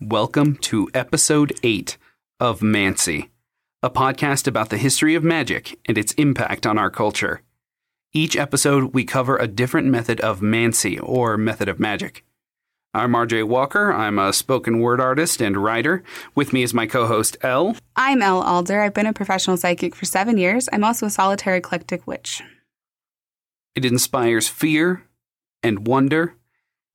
Welcome to Episode 8 of Mancy, a podcast about the history of magic and its impact on our culture. Each episode, we cover a different method of Mancy, or method of magic. I'm R.J. Walker. I'm a spoken word artist and writer. With me is my co-host, Elle. I'm Elle Alder. I've been a professional psychic for 7 years. I'm also a solitary eclectic witch. It inspires fear and wonder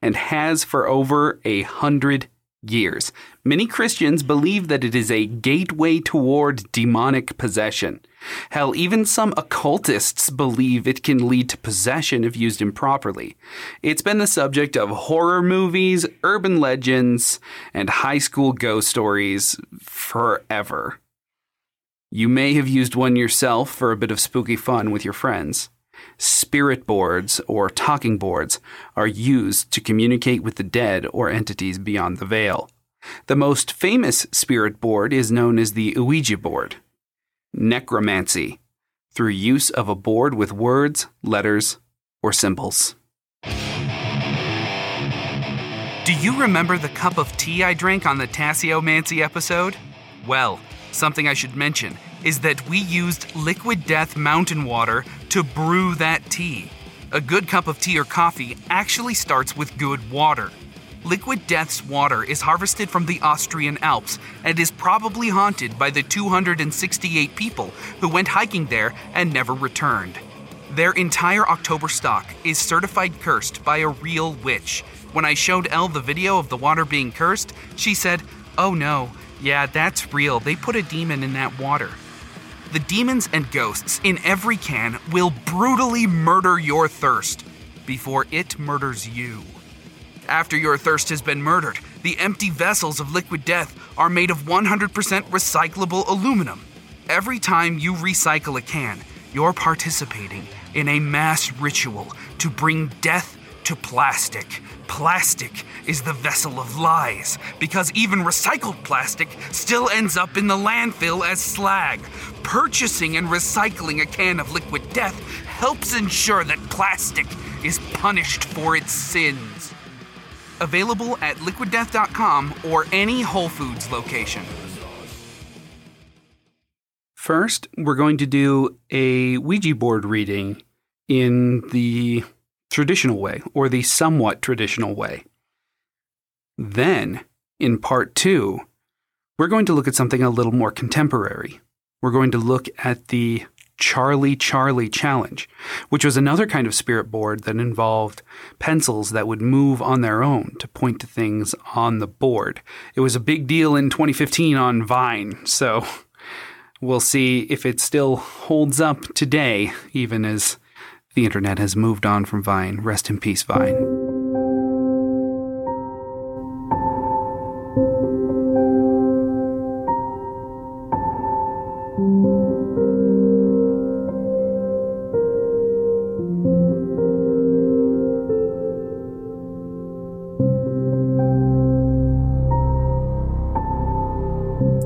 and has for over 100 years. Many Christians believe that it is a gateway toward demonic possession. Hell, even some occultists believe it can lead to possession if used improperly. It's been the subject of horror movies, urban legends, and high school ghost stories forever. You may have used one yourself for a bit of spooky fun with your friends. Spirit boards or talking boards are used to communicate with the dead or entities beyond the veil. The most famous spirit board is known as the Ouija board. Necromancy, through use of a board with words, letters, or symbols. Do you remember the cup of tea I drank on the Tasseomancy episode? Well, something I should mention is that we used Liquid Death mountain water to brew that tea. A good cup of tea or coffee actually starts with good water. Liquid Death's water is harvested from the Austrian Alps and is probably haunted by the 268 people who went hiking there and never returned. Their entire October stock is certified cursed by a real witch. When I showed Elle the video of the water being cursed, she said, "Oh no, yeah, that's real. They put a demon in that water." The demons and ghosts in every can will brutally murder your thirst before it murders you. After your thirst has been murdered, the empty vessels of Liquid Death are made of 100% recyclable aluminum. Every time you recycle a can, you're participating in a mass ritual to bring death to plastic. Plastic is the vessel of lies, because even recycled plastic still ends up in the landfill as slag. Purchasing and recycling a can of Liquid Death helps ensure that plastic is punished for its sins. Available at liquiddeath.com or any Whole Foods location. First, we're going to do a Ouija board reading in the traditional way, or the somewhat traditional way. Then, in part two, we're going to look at something a little more contemporary. We're going to look at the Charlie Charlie Challenge, which was another kind of spirit board that involved pencils that would move on their own to point to things on the board. It was a big deal in 2015 on Vine, so we'll see if it still holds up today, even as the internet has moved on from Vine. Rest in peace, Vine.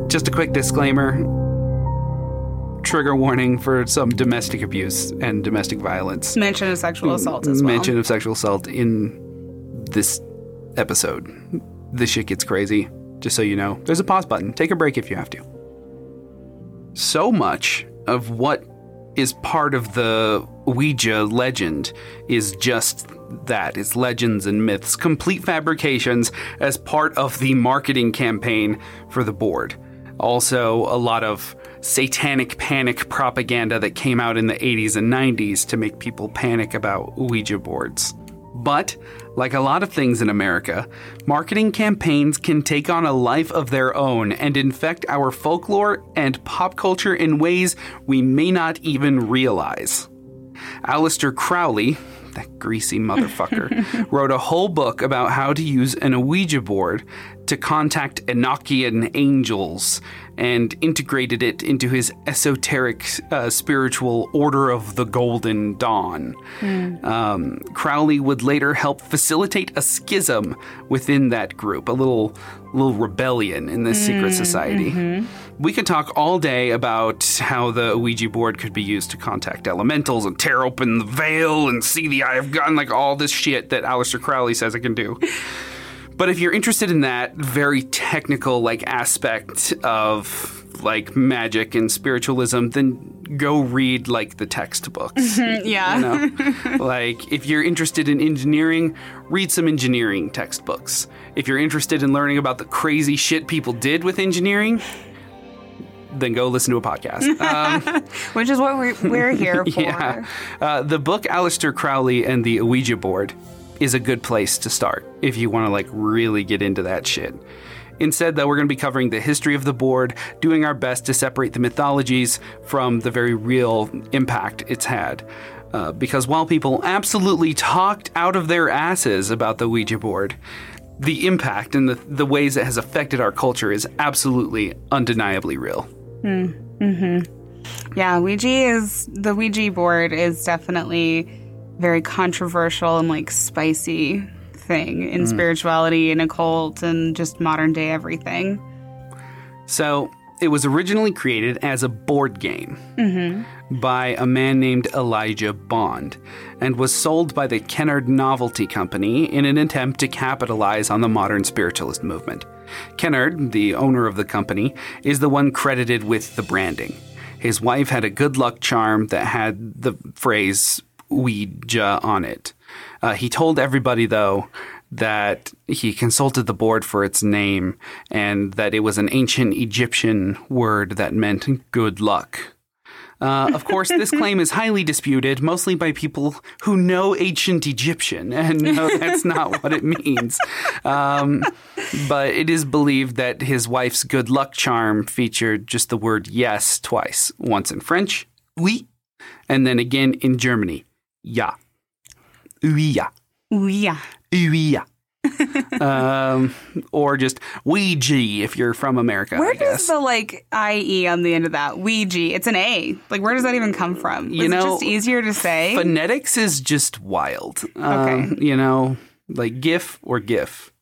Just a quick disclaimer. Trigger warning for some domestic abuse and domestic violence. Mention of sexual assault as well. Mention of sexual assault in this episode. This shit gets crazy, just so you know. There's a pause button. Take a break if you have to. So much of what is part of the Ouija legend is just that. It's legends and myths, complete fabrications as part of the marketing campaign for the board. Also, a lot of satanic panic propaganda that came out in the 80s and 90s to make people panic about Ouija boards. But, like a lot of things in America, marketing campaigns can take on a life of their own and infect our folklore and pop culture in ways we may not even realize. Aleister Crowley, that greasy motherfucker, wrote a whole book about how to use an Ouija board to contact Enochian angels and integrated it into his esoteric spiritual order of the Golden Dawn. Crowley would later help facilitate a schism within that group, a little rebellion in this secret society. Mm-hmm. We could talk all day about how the Ouija board could be used to contact elementals and tear open the veil and see the eye of God, like all this shit that Aleister Crowley says it can do. But if you're interested in that very technical, like, aspect of, like, magic and spiritualism, then go read, like, the textbooks. Yeah. You know? Like, if you're interested in engineering, read some engineering textbooks. If you're interested in learning about the crazy shit people did with engineering, then go listen to a podcast. Which is what we're here for. Yeah. The book Aleister Crowley and the Ouija Board is a good place to start if you want to, like, really get into that shit. Instead, though, we're going to be covering the history of the board, doing our best to separate the mythologies from the very real impact it's had. Because while people absolutely talked out of their asses about the Ouija board, the impact and the ways it has affected our culture is absolutely, undeniably real. Mm-hmm. Yeah, the Ouija board is definitely very controversial and, like, spicy thing in spirituality and occult and just modern day everything. So it was originally created as a board game by a man named Elijah Bond and was sold by the Kennard Novelty Company in an attempt to capitalize on the modern spiritualist movement. Kennard, the owner of the company, is the one credited with the branding. His wife had a good luck charm that had the phrase Ouija on it. He told everybody, though, that he consulted the board for its name and that it was an ancient Egyptian word that meant good luck. Of course, this claim is highly disputed, mostly by people who know ancient Egyptian and know that's not what it means. But it is believed that his wife's good luck charm featured just the word yes twice, once in French, oui, and then again in Germany, ja. Ouija. Ouija. Ouija. Or just Ouija if you're from America. Where does the, like, IE on the end of that? Ouija. It's an A. Like, where does that even come from? Is it just easier to say? Phonetics is just wild. Okay. You know, like GIF or GIF.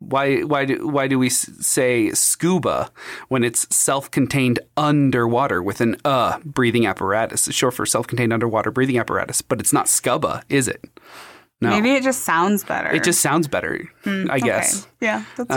Why do we say scuba when it's self-contained underwater with an breathing apparatus? It's short for self-contained underwater breathing apparatus, but it's not scuba, is it? No. Maybe it just sounds better. It just sounds better, I guess. Okay. Yeah, that's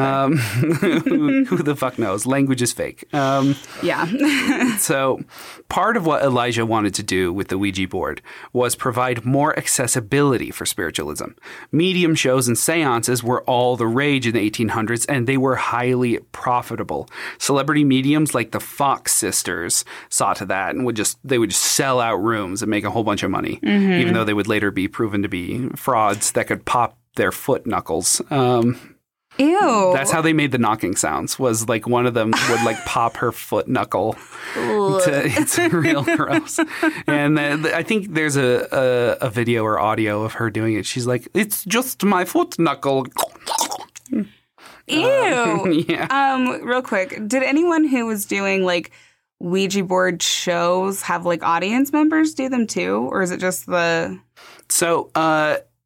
who the fuck knows? Language is fake. Yeah. So part of what Elijah wanted to do with the Ouija board was provide more accessibility for spiritualism. Medium shows and seances were all the rage in the 1800s, and they were highly profitable. Celebrity mediums like the Fox sisters saw to that and would just sell out rooms and make a whole bunch of money, even though they would later be proven to be frauds that could pop their foot knuckles. Ew. That's how they made the knocking sounds, was like one of them would like pop her foot knuckle. It's real gross. And I think there's a video or audio of her doing it. She's like, it's just my foot knuckle. Ew. Yeah. Real quick, did anyone who was doing like Ouija board shows have like audience members do them too? Or is it just the... So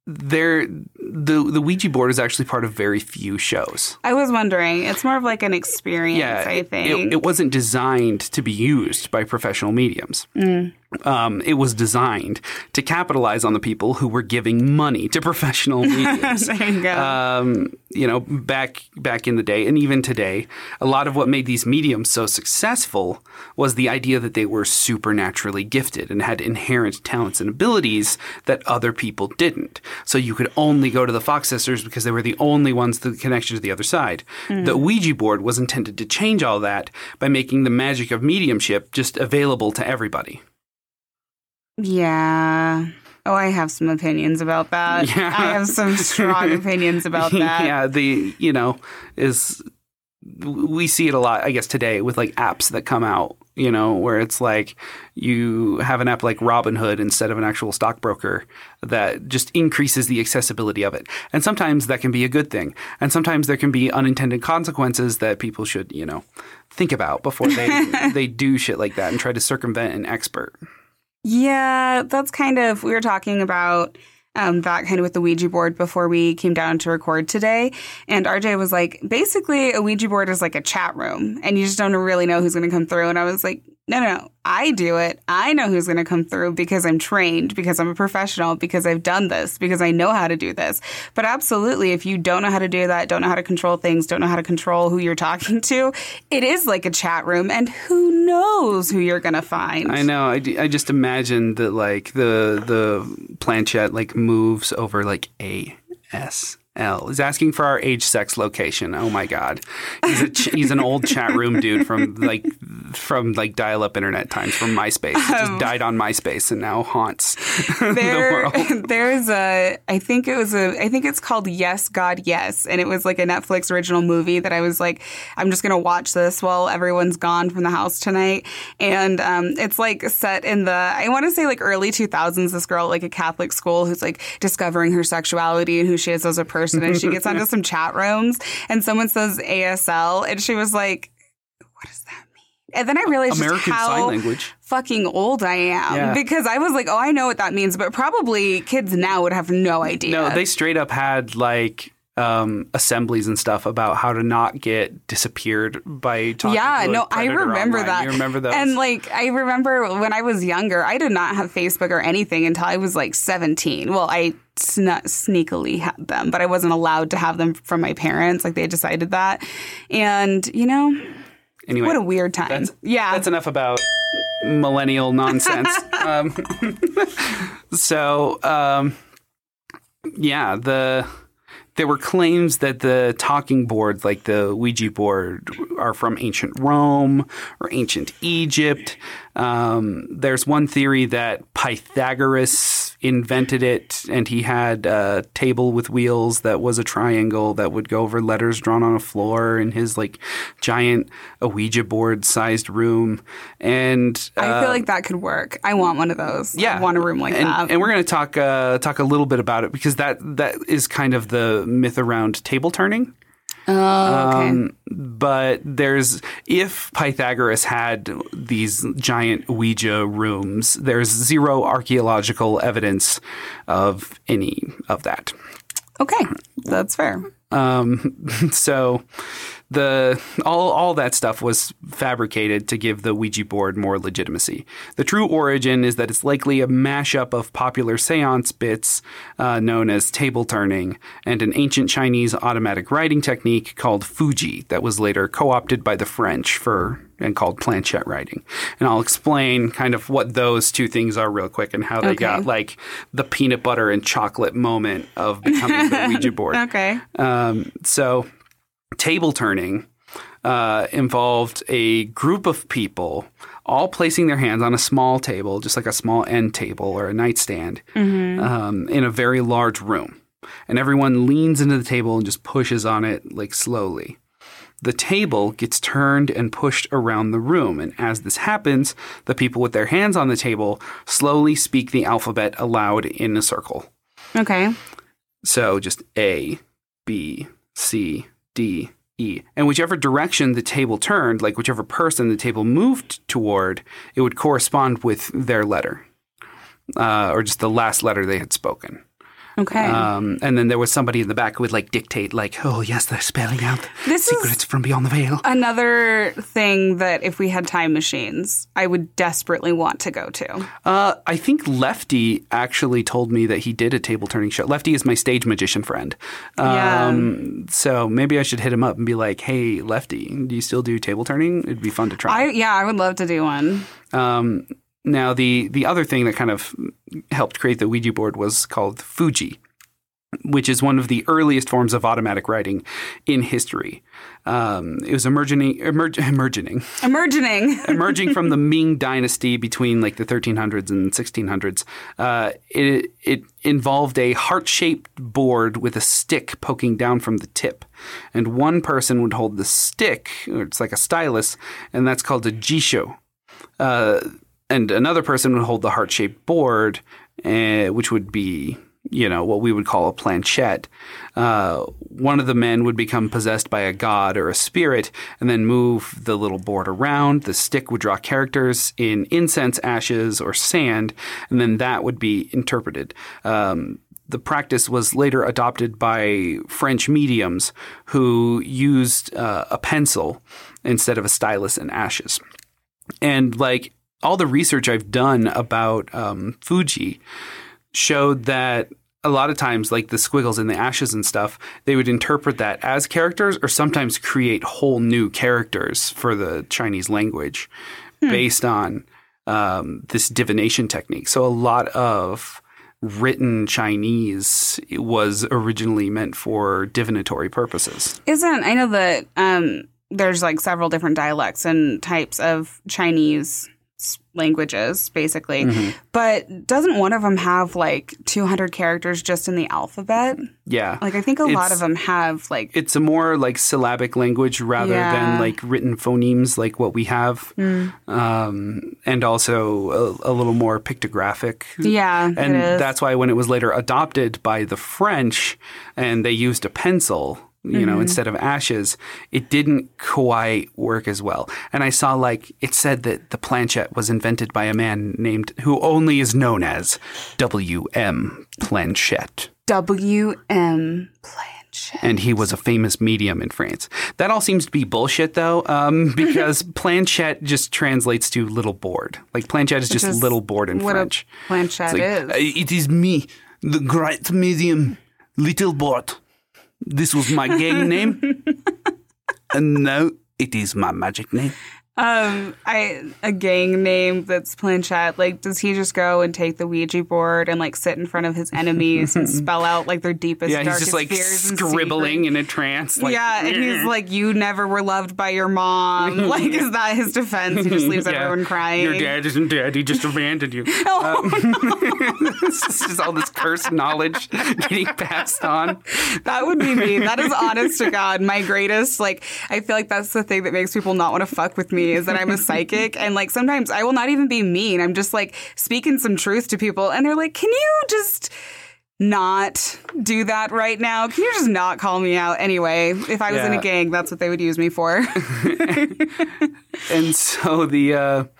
the Ouija board is actually part of very few shows. I was wondering. It's more of like an experience, yeah, I think. It wasn't designed to be used by professional mediums. It was designed to capitalize on the people who were giving money to professional mediums. There you go. You know, back in the day and even today, a lot of what made these mediums so successful was the idea that they were supernaturally gifted and had inherent talents and abilities that other people didn't. So you could only go to the Fox sisters because they were the only ones with the connection to the other side. The Ouija board was intended to change all that by making the magic of mediumship just available to everybody. Yeah. Oh, I have some opinions about that. Yeah. I have some strong opinions about that. Yeah, we see it a lot, I guess, today with like apps that come out, you know, where it's like you have an app like Robinhood instead of an actual stockbroker that just increases the accessibility of it. And sometimes that can be a good thing. And sometimes there can be unintended consequences that people should, you know, think about before they do shit like that and try to circumvent an expert. Yeah, that's kind of – we were talking about that kind of with the Ouija board before we came down to record today. And RJ was like, basically a Ouija board is like a chat room and you just don't really know who's going to come through. And I was like, no, I do it. I know who's going to come through because I'm trained, because I'm a professional, because I've done this, because I know how to do this. But absolutely, if you don't know how to do that, don't know how to control things, don't know how to control who you're talking to, it is like a chat room, and who knows who you're going to find. I know. I just imagine that, like, the planchette, like, moves over, like, ASL is asking for our age, sex, location. Oh my God, he's an old chat room dude from dial up internet times, from MySpace. Just died on MySpace and now haunts the world. There's I think it's called Yes God Yes, and it was like a Netflix original movie that I was like, I'm just gonna watch this while everyone's gone from the house tonight. And it's like set in the, I want to say, like, early 2000s. This girl at, like, a Catholic school who's like discovering her sexuality and who she is as a person, and she gets onto some chat rooms and someone says ASL and she was like, what does that mean? And then I realized American Sign Language. Fucking old I am, yeah. Because I was like, oh, I know what that means, but probably kids now would have no idea. No, they straight up had like assemblies and stuff about how to not get disappeared by talking to a predator. I remember online. That. You remember those? And like, I remember when I was younger, I did not have Facebook or anything until I was like 17. Well, I sneakily had them, but I wasn't allowed to have them from my parents. Like, they decided that. And, you know, anyway, what a weird time. That's enough about millennial nonsense. There were claims that the talking boards, like the Ouija board, are from ancient Rome or ancient Egypt. There's one theory that Pythagoras invented it, and he had a table with wheels that was a triangle that would go over letters drawn on a floor in his, like, giant Ouija board-sized room. And I feel like that could work. I want one of those. Yeah. I want a room like that. And we're going to talk a little bit about it, because that is kind of the myth around table turning. Oh, okay. But if Pythagoras had these giant Ouija rooms, there's zero archaeological evidence of any of that. Okay, that's fair. So all that stuff was fabricated to give the Ouija board more legitimacy. The true origin is that it's likely a mashup of popular seance bits known as table turning and an ancient Chinese automatic writing technique called Fuji that was later co-opted by the French and called planchette writing. And I'll explain kind of what those two things are real quick and how they got, like, the peanut butter and chocolate moment of becoming the Ouija board. Okay. So table turning involved a group of people all placing their hands on a small table, just like a small end table or a nightstand, in a very large room. And everyone leans into the table and just pushes on it, like, slowly. The table gets turned and pushed around the room. And as this happens, the people with their hands on the table slowly speak the alphabet aloud in a circle. Okay. So just A, B, C, D, E. And whichever direction the table turned, like whichever person the table moved toward, it would correspond with their letter, or just the last letter they had spoken. Okay. And then there was somebody in the back who would, like, dictate, like, oh, yes, they're spelling out this secrets from beyond the veil. Another thing that, if we had time machines, I would desperately want to go to. I think Lefty actually told me that he did a table-turning show. Lefty is my stage magician friend. So maybe I should hit him up and be like, hey, Lefty, do you still do table-turning? It'd be fun to try. I would love to do one. Now, the other thing that kind of helped create the Ouija board was called Fuji, which is one of the earliest forms of automatic writing in history. It was emerging from the Ming Dynasty between, like, the 1300s and 1600s. It involved a heart-shaped board with a stick poking down from the tip. And one person would hold the stick, or it's like a stylus, and that's called a jisho. And another person would hold the heart-shaped board, which would be, you know, what we would call a planchette. One of the men would become possessed by a god or a spirit and then move the little board around. The stick would draw characters in incense, ashes, or sand, and then that would be interpreted. The practice was later adopted by French mediums who used a pencil instead of a stylus and ashes. And like all the research I've done about Fuji showed that a lot of times like the squiggles and the ashes and stuff, they would interpret that as characters or sometimes create whole new characters for the Chinese language based on this divination technique. So a lot of written Chinese was originally meant for divinatory purposes. I know that there's like several different dialects and types of Chinese languages, basically. Mm-hmm. But doesn't one of them have like 200 characters just in the alphabet? Yeah. Like I think a lot of them have like... It's a more like syllabic language rather than like written phonemes like what we have. And also a little more pictographic. Yeah, and that's why when it was later adopted by the French and they used a pencil... you know, instead of ashes, it didn't quite work as well. And I saw like it said that the planchette was invented by a man named who only is known as W.M. Planchette. W.M. Planchette. And he was a famous medium in France. That all seems to be bullshit, though, because planchette just translates to little board. Like planchette is just little board in French. What a planchette like, is. It is me, the great medium, little board. This was my gang name, and now it is my magic name. A gang name that's planchette. Like, does he just go and take the Ouija board and like sit in front of his enemies and spell out like their deepest, darkest fears? Yeah, he's just like scribbling in a trance. Like, and he's like, "You never were loved by your mom." Like, is that his defense? He just leaves everyone crying. Your dad isn't dead. He just abandoned you. No. It's just all this cursed knowledge getting passed on. That would be me. That is honest to God my greatest. Like, I feel like that's the thing that makes people not want to fuck with me. Is that I'm a psychic, and like sometimes I will not even be mean. I'm just like speaking some truth to people, and they're like, "Can you just not do that right now? Can you just not call me out?" Anyway, if I was in a gang, that's what they would use me for. And so the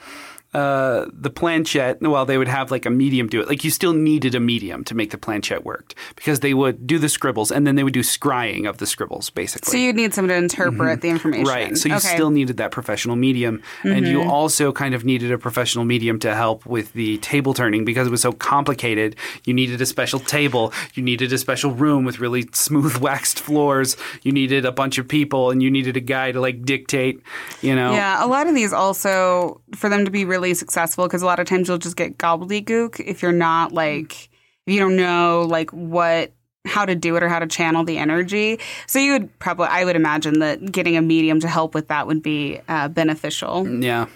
planchette, well, they would have like a medium do it. Like you still needed a medium to make the planchette work because they would do the scribbles and then they would do scrying of the scribbles, basically. So you'd need someone to interpret the information. Right. So you still needed that professional medium. And you also kind of needed a professional medium to help with the table turning because it was so complicated. You needed a special table. You needed a special room with really smooth waxed floors. You needed a bunch of people and you needed a guy to like dictate, you know. Yeah. A lot of these also, for them to be really successful, because a lot of times you'll just get gobbledygook if you're not like, if you don't know like what, how to do it or how to channel the energy. So you would probably, I would imagine that getting a medium to help with that would be beneficial. Yeah.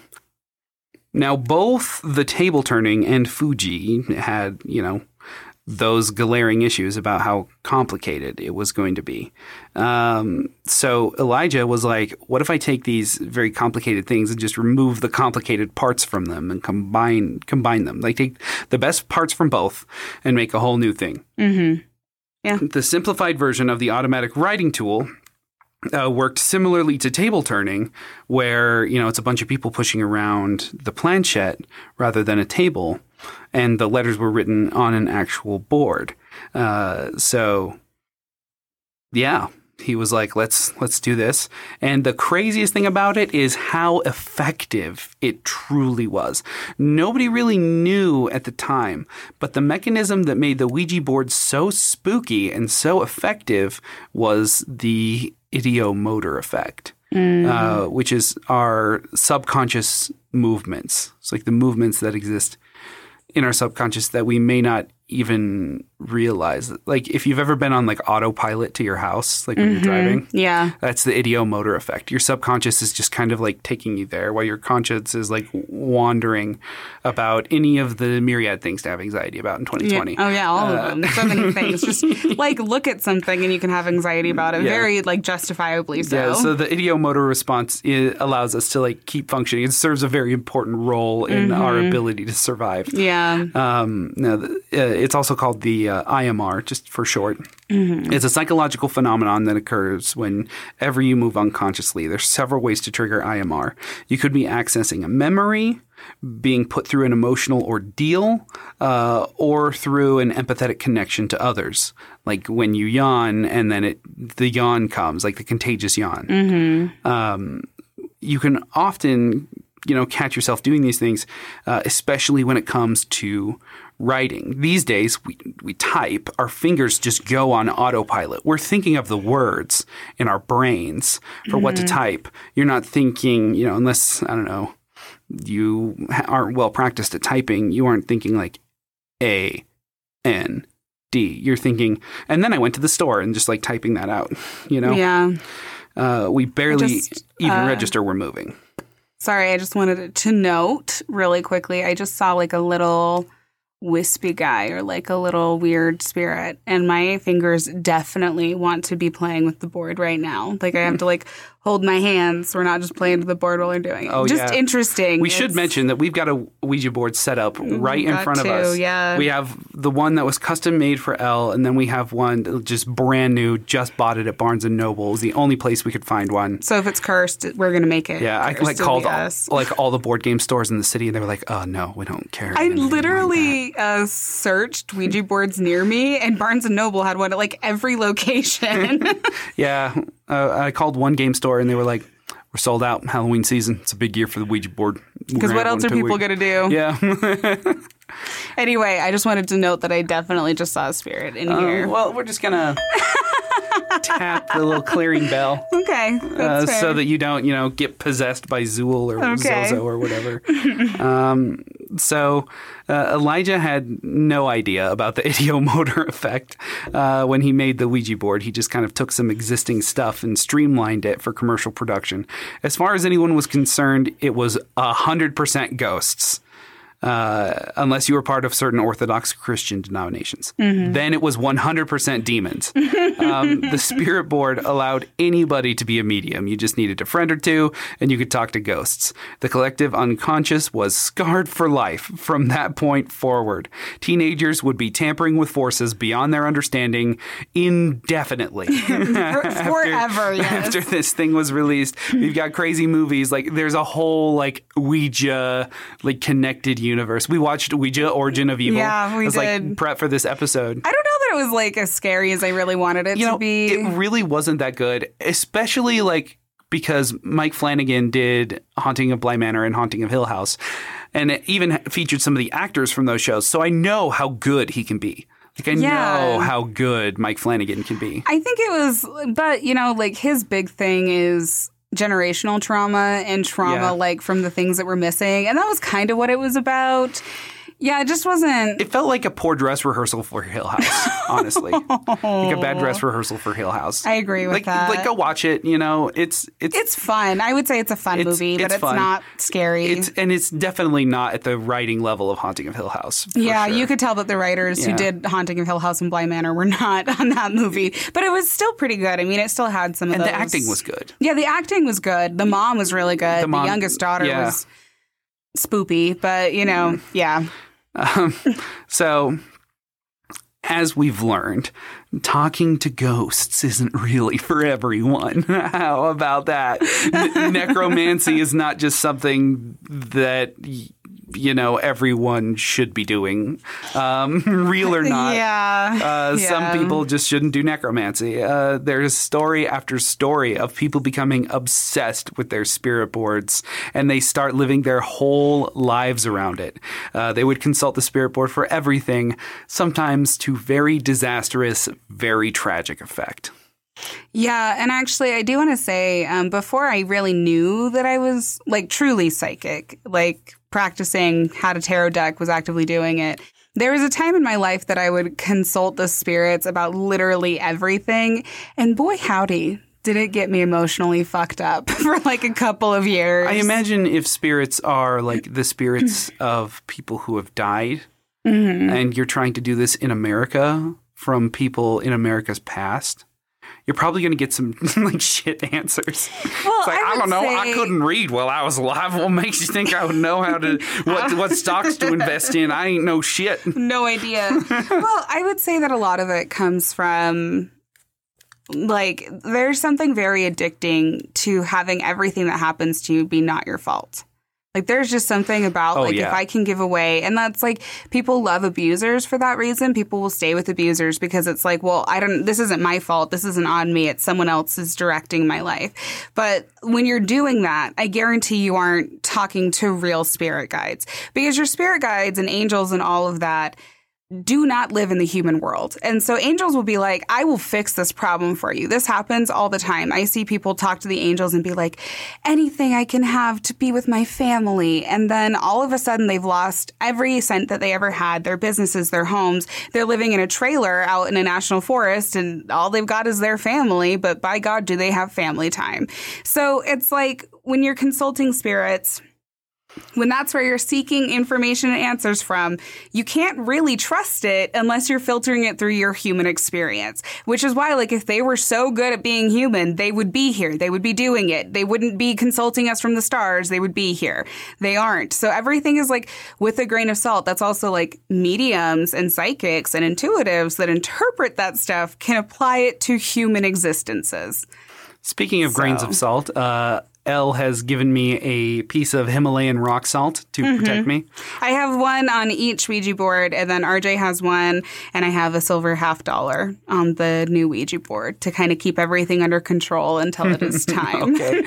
Now both the table turning and Fuji had, you know, those glaring issues about how complicated it was going to be. So Elijah was like, what if I take these very complicated things and just remove the complicated parts from them and combine them? Like take the best parts from both and make a whole new thing. Mm-hmm. Yeah. The simplified version of the automatic writing tool worked similarly to table turning where, you know, it's a bunch of people pushing around the planchette rather than a table. And the letters were written on an actual board. So, yeah, he was like, let's do this. And the craziest thing about it is how effective it truly was. Nobody really knew at the time, but the mechanism that made the Ouija board so spooky and so effective was the ideomotor effect. Which is our subconscious movements. It's like the movements that exist in our subconscious that we may not even realize. Like if you've ever been on like autopilot to your house, like when you're driving, that's the ideomotor effect. Your subconscious is just kind of like taking you there while your conscience is like wandering about any of the myriad things to have anxiety about in 2020. Yeah. Oh yeah, all of them. So many things. Just like look at something and you can have anxiety about it. Yeah. Very like justifiably so. Yeah, so the ideomotor response allows us to like keep functioning. It serves a very important role in our ability to survive. Yeah. Now it's also called the IMR, just for short. It's a psychological phenomenon that occurs whenever you move unconsciously. There's several ways to trigger IMR. You could be accessing a memory, being put through an emotional ordeal, or through an empathetic connection to others. Like when you yawn and then the yawn comes, like the contagious yawn. You can often catch yourself doing these things, especially when it comes to writing. These days, we type. Our fingers just go on autopilot. We're thinking of the words in our brains for what to type. You're not thinking, unless, I don't know, you aren't well practiced at typing, you aren't thinking like A-N-D. You're thinking, and then I went to the store, and just like typing that out, Yeah. We barely even register we're moving. Sorry, I just wanted to note really quickly, I just saw like a little wispy guy or like a little weird spirit, and my fingers definitely want to be playing with the board right now. Like I have to like hold my hands. We're not just playing with the board while we're doing it. Oh, just interesting. We should mention that we've got a Ouija board set up right in front of us. Yeah. We have the one that was custom made for Elle, and then we have one just brand new, just bought it at Barnes & Noble. It was the only place we could find one. So if it's cursed, we're going to make it. Yeah, I called all the board game stores in the city, and they were like, oh, no, we don't care. I literally... searched Ouija boards near me, and Barnes & Noble had one at like every location. I called one game store, and they were like, we're sold out. Halloween season. It's a big year for the Ouija board. Because what else are people going to do? Yeah. Anyway, I just wanted to note that I definitely just saw a spirit in here. Well, we're just going to tap the little clearing bell. Okay. That's fair. So that you don't, get possessed by Zool or Zozo or whatever. So Elijah had no idea about the ideomotor effect when he made the Ouija board. He just kind of took some existing stuff and streamlined it for commercial production. As far as anyone was concerned, it was 100% ghosts, unless you were part of certain Orthodox Christian denominations. Then it was 100% demons. The spirit board allowed anybody to be a medium. You just needed a friend or two, and you could talk to ghosts. The collective unconscious was scarred for life from that point forward. Teenagers would be tampering with forces beyond their understanding indefinitely. Forever, yes. After this thing was released, we've got crazy movies. Like, there's a whole, Ouija, connected universe. We watched Ouija Origin of Evil. Yeah, we did. It was prep for this episode. I don't know that it was as scary as I really wanted it to be. It really wasn't that good, especially because Mike Flanagan did Haunting of Bly Manor and Haunting of Hill House, and it even featured some of the actors from those shows. So I know how good he can be. I know how good Mike Flanagan can be. I think it was, but his big thing is generational trauma and trauma from the things that were missing. And that was kind of what it was about. Yeah, it just wasn't... It felt like a poor dress rehearsal for Hill House, honestly. Like a bad dress rehearsal for Hill House. I agree with that. Go watch it, It's fun. I would say it's a fun movie, but it's not scary. And it's definitely not at the writing level of Haunting of Hill House. Yeah, sure. You could tell that the writers who did Haunting of Hill House and Bly Manor were not on that movie. But it was still pretty good. I mean, it still had some of those. And the acting was good. Yeah, the acting was good. The mom was really good. The youngest daughter was... spoopy, but so as we've learned, talking to ghosts isn't really for everyone. How about that? Necromancy is not just something that everyone should be doing, real or not. Some people just shouldn't do necromancy. There's story after story of people becoming obsessed with their spirit boards, and they start living their whole lives around it. They would consult the spirit board for everything, sometimes to very disastrous, very tragic effect. Yeah, and actually I do want to say, before I really knew that I was truly psychic, practicing had a tarot deck, was actively doing it, there was a time in my life that I would consult the spirits about literally everything. And boy, howdy, did it get me emotionally fucked up for a couple of years. I imagine if spirits are the spirits of people who have died, and you're trying to do this in America from people in America's past, you're probably going to get some shit answers. Well, I don't know. I couldn't read while I was alive. What makes you think I would know how to what stocks to invest in? I ain't no shit. No idea. Well, I would say that a lot of it comes from there's something very addicting to having everything that happens to you be not your fault. Like, there's just something about, if I can give away. And that's, people love abusers for that reason. People will stay with abusers because it's this isn't my fault. This isn't on me. It's someone else's directing my life. But when you're doing that, I guarantee you aren't talking to real spirit guides. Because your spirit guides and angels and all of that do not live in the human world. And so angels will be like, I will fix this problem for you. This happens all the time. I see people talk to the angels and be like, anything I can have to be with my family. And then all of a sudden they've lost every cent that they ever had, their businesses, their homes. They're living in a trailer out in a national forest and all they've got is their family. But by God, do they have family time? So it's when you're consulting spirits, when that's where you're seeking information and answers from, you can't really trust it unless you're filtering it through your human experience, which is why, if they were so good at being human, they would be here. They would be doing it. They wouldn't be consulting us from the stars. They would be here. They aren't. So everything is, with a grain of salt. That's also, mediums and psychics and intuitives that interpret that stuff can apply it to human existences. Speaking of grains of salt, Elle has given me a piece of Himalayan rock salt to protect me. I have one on each Ouija board, and then RJ has one, and I have a silver $50 on the new Ouija board to kind of keep everything under control until it is time. Okay.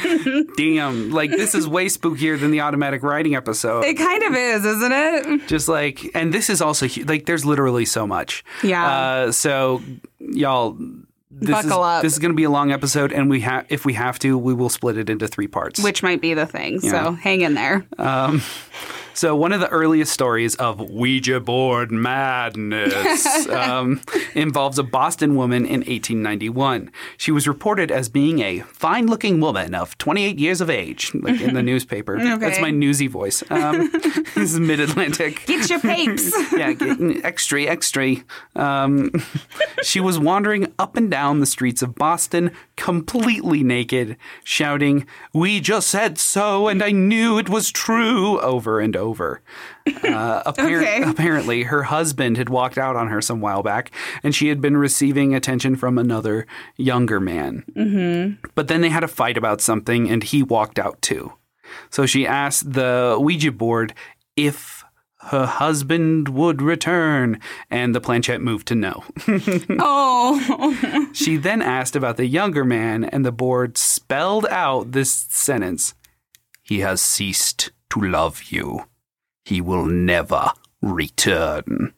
Damn. This is way spookier than the automatic writing episode. It kind of is, isn't it? And this is also, there's literally so much. Yeah. So, y'all... Buckle up. This is going to be a long episode, and if we have to, we will split it into three parts. Which might be the thing, so hang in there. So one of the earliest stories of Ouija board madness involves a Boston woman in 1891. She was reported as being a fine-looking woman of 28 years of age, in the newspaper. Okay. That's my newsy voice. This is mid-Atlantic. Get your papes. Extra. She was wandering up and down the streets of Boston, completely naked, shouting, "We just said so, and I knew it was true," over and over. Apparently, her husband had walked out on her some while back, and she had been receiving attention from another younger man. Mm-hmm. But then they had a fight about something, and he walked out too. So she asked the Ouija board if her husband would return, and the planchette moved to no. Oh. She then asked about the younger man, and the board spelled out this sentence: "He has ceased to love you. He will never return."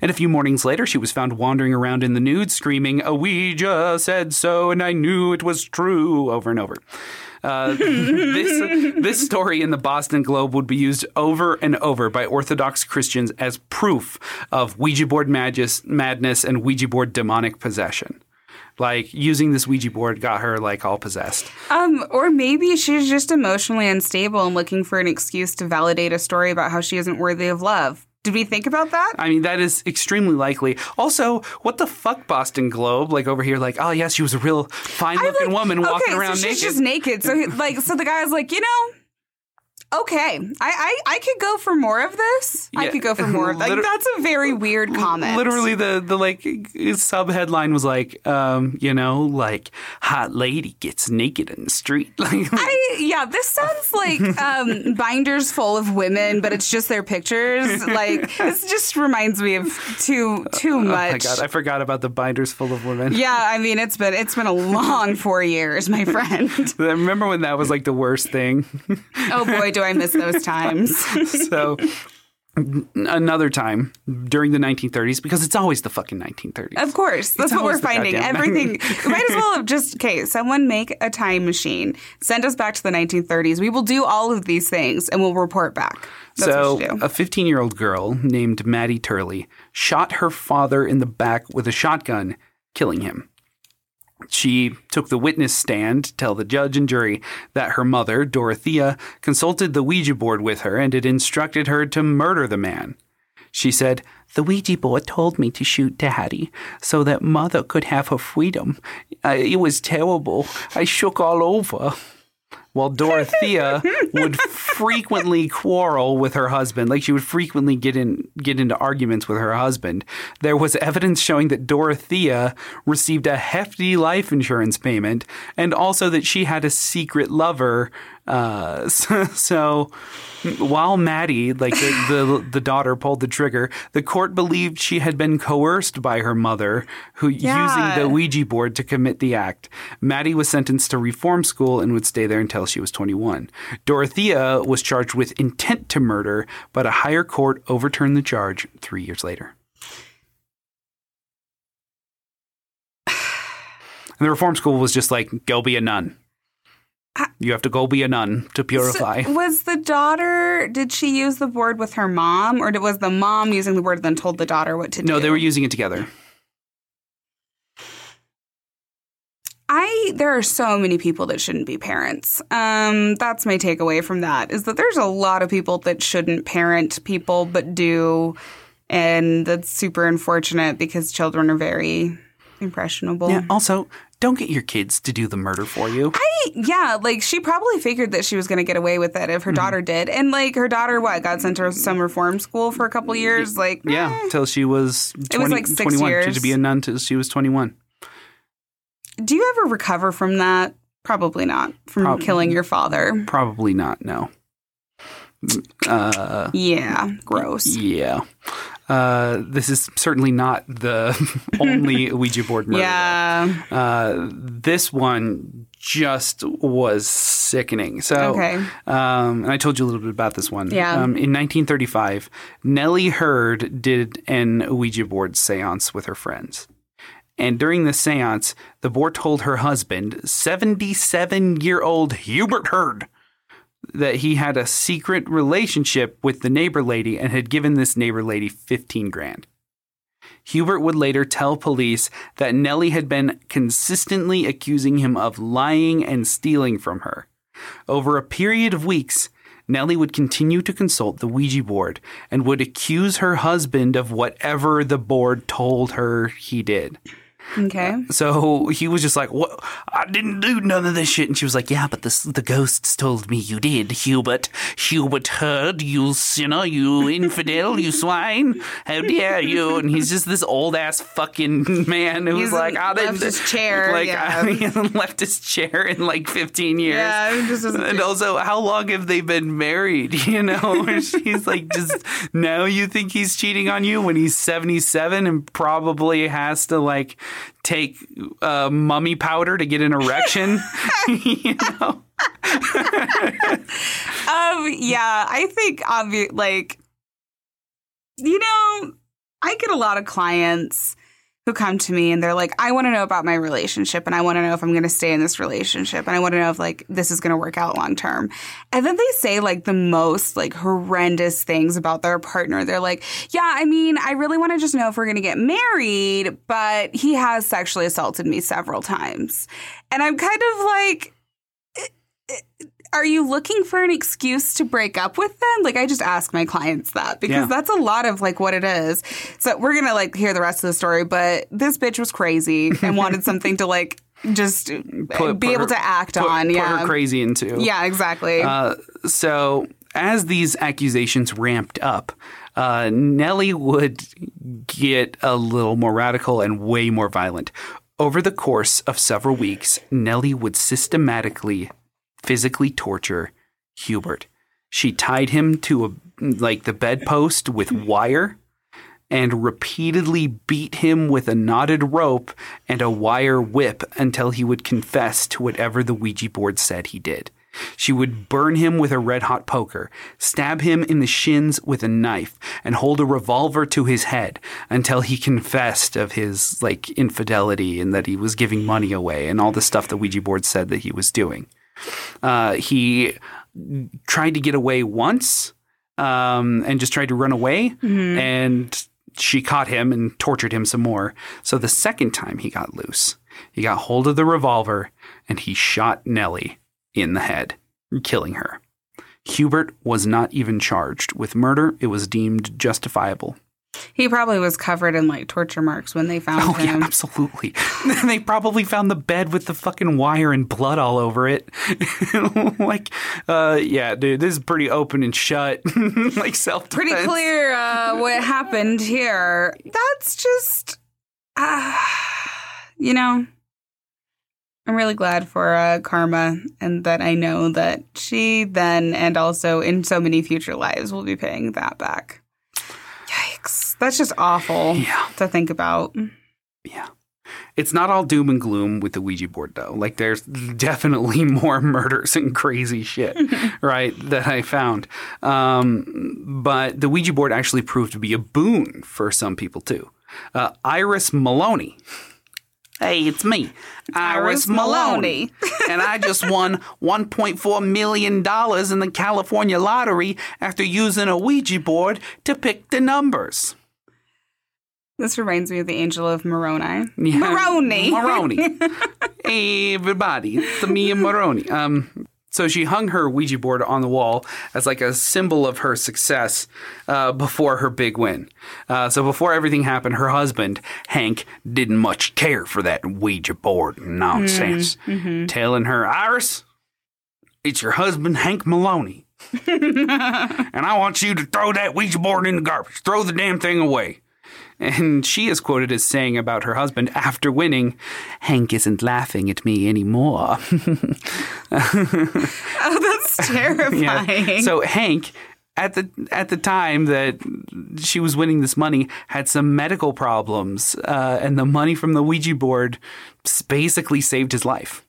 And a few mornings later, she was found wandering around in the nude, screaming, "A Ouija said so, and I knew it was true," over and over. This story in the Boston Globe would be used over and over by Orthodox Christians as proof of Ouija board madness and Ouija board demonic possession. Using this Ouija board got her, all possessed. Or maybe she's just emotionally unstable and looking for an excuse to validate a story about how she isn't worthy of love. Did we think about that? I mean, that is extremely likely. Also, what the fuck, Boston Globe? Over here, oh, yeah, she was a real fine-looking woman walking around naked. Okay, so she's just naked. So, so the guy's like, you know... Okay, I could go for more of this. Yeah. I could go for more of that. That's a very weird comment. Literally, the sub-headline was hot lady gets naked in the street. This sounds binders full of women, but it's just their pictures. This just reminds me of too much. Oh my God, I forgot about the binders full of women. Yeah, I mean, it's been a long 4 years, my friend. I remember when that was the worst thing. Oh boy, do I miss those times. So another time during the 1930s, because it's always the fucking 1930s. Of course. That's what we're finding. Everything. We might as well have someone make a time machine. Send us back to the 1930s. We will do all of these things and we'll report back. That's so a 15-year-old girl named Maddie Turley shot her father in the back with a shotgun, killing him. She took the witness stand to tell the judge and jury that her mother, Dorothea, consulted the Ouija board with her and it instructed her to murder the man. She said, "The Ouija board told me to shoot Daddy so that Mother could have her freedom. It was terrible. I shook all over." While Dorothea would frequently quarrel with her husband, she would frequently get into arguments with her husband, there was evidence showing that Dorothea received a hefty life insurance payment and also that she had a secret lover So while Maddie, like the daughter, pulled the trigger, the court believed she had been coerced by her mother, who using the Ouija board to commit the act. Maddie was sentenced to reform school and would stay there until she was 21. Dorothea was charged with intent to murder, but a higher court overturned the charge 3 years later. And the reform school was just like, go be a nun. You have to go be a nun to purify. So was the daughter, did she use the board with her mom? Or was the mom using the board and then told the daughter what to do? No, they were using it together. There are so many people that shouldn't be parents. That's my takeaway from that, is that there's a lot of people that shouldn't parent people but do. And that's super unfortunate because children are very impressionable. Yeah, also, don't get your kids to do the murder for you. Like, she probably figured that she was going to get away with it if her daughter did. And, like, her daughter, got sent to some reform school for a couple years? Like, yeah, till she was 21. It was, like, 6 years. She had to be a nun till she was 21. Do you ever recover from that? Probably not. From killing your father? Probably not, no. Yeah. Gross. Yeah. This is certainly not the only Ouija board murder. Yeah. This one just was sickening. So, and I told you a little bit about this one. Yeah. In 1935, Nellie Hurd did an Ouija board seance with her friends. And during the seance, the board told her husband, 77-year-old Hubert Hurd, that he had a secret relationship with the neighbor lady and had given this neighbor lady $15,000. Hubert would later tell police that Nellie had been consistently accusing him of lying and stealing from her. Over a period of weeks, Nellie would continue to consult the Ouija board and would accuse her husband of whatever the board told her he did. Okay. So he was just like, "What? I didn't do none of this shit." And she was like, "Yeah, but the ghosts told me you did, Hubert Hurd, you sinner, you infidel, you swine. How dare you?" And he's just this old-ass fucking man who's like, "I didn't." Left his chair. He hasn't left his chair in like 15 years. Yeah, just and also, how long have they been married? You know? And she's like, just now you think he's cheating on you when he's 77 and probably has to like take mummy powder to get an erection, you know? Yeah, I think, I get a lot of clients who come to me and they're like, I want to know about my relationship and I want to know if I'm going to stay in this relationship and I want to know if, like, this is going to work out long term. And then they say, like, the most, like, horrendous things about their partner. They're like, yeah, I mean, I really want to just know if we're going to get married, but he has sexually assaulted me several times. And I'm kind of like, are you looking for an excuse to break up with them? Like, I just ask my clients that because that's a lot of, like, what it is. So we're going to, like, hear the rest of the story. But this bitch was crazy and wanted something to, like, just be able to act on. Put her crazy into. Yeah, exactly. So as these accusations ramped up, Nellie would get a little more radical and way more violent. Over the course of several weeks, Nellie would systematically physically torture Hubert. She tied him to the bedpost with wire and repeatedly beat him with a knotted rope and a wire whip until he would confess to whatever the Ouija board said he did. She would burn him with a red-hot poker, stab him in the shins with a knife, and hold a revolver to his head until he confessed of his, like, infidelity and that he was giving money away and all the stuff the Ouija board said that he was doing. He tried to get away once and just tried to run away, and she caught him and tortured him some more. So the second time he got loose, he got hold of the revolver, and he shot Nellie in the head, killing her. Hubert was not even charged with murder. It was deemed justifiable. He probably was covered in, like, torture marks when they found him. Oh, yeah, absolutely. They probably found the bed with the fucking wire and blood all over it. Yeah, dude, this is pretty open and shut, like, self-defense. Pretty clear what happened here. That's just, you know, I'm really glad for Karma, and that I know that she then, and also in so many future lives, will be paying that back. Yikes. That's just awful to think about. Yeah. It's not all doom and gloom with the Ouija board, though. Like, there's definitely more murders and crazy shit, right, that I found. But the Ouija board actually proved to be a boon for some people, too. Iris Maloney. Hey, it's me, Iris Maloney. And I just won $1.4 million in the California lottery after using a Ouija board to pick the numbers. This reminds me of the Angel of Moroni. Yeah. Moroni. Hey, everybody. It's me and Moroni. So she hung her Ouija board on the wall as like a symbol of her success before her big win. So before everything happened, her husband, Hank, didn't much care for that Ouija board nonsense. Mm-hmm. Telling her, Iris, it's your husband, Hank Maloney. And I want you to throw that Ouija board in the garbage. Throw the damn thing away. And she is quoted as saying about her husband after winning, Hank isn't laughing at me anymore. Oh, that's terrifying. Yeah. So Hank, at the time that she was winning this money, had some medical problems. And the money from the Ouija board basically saved his life.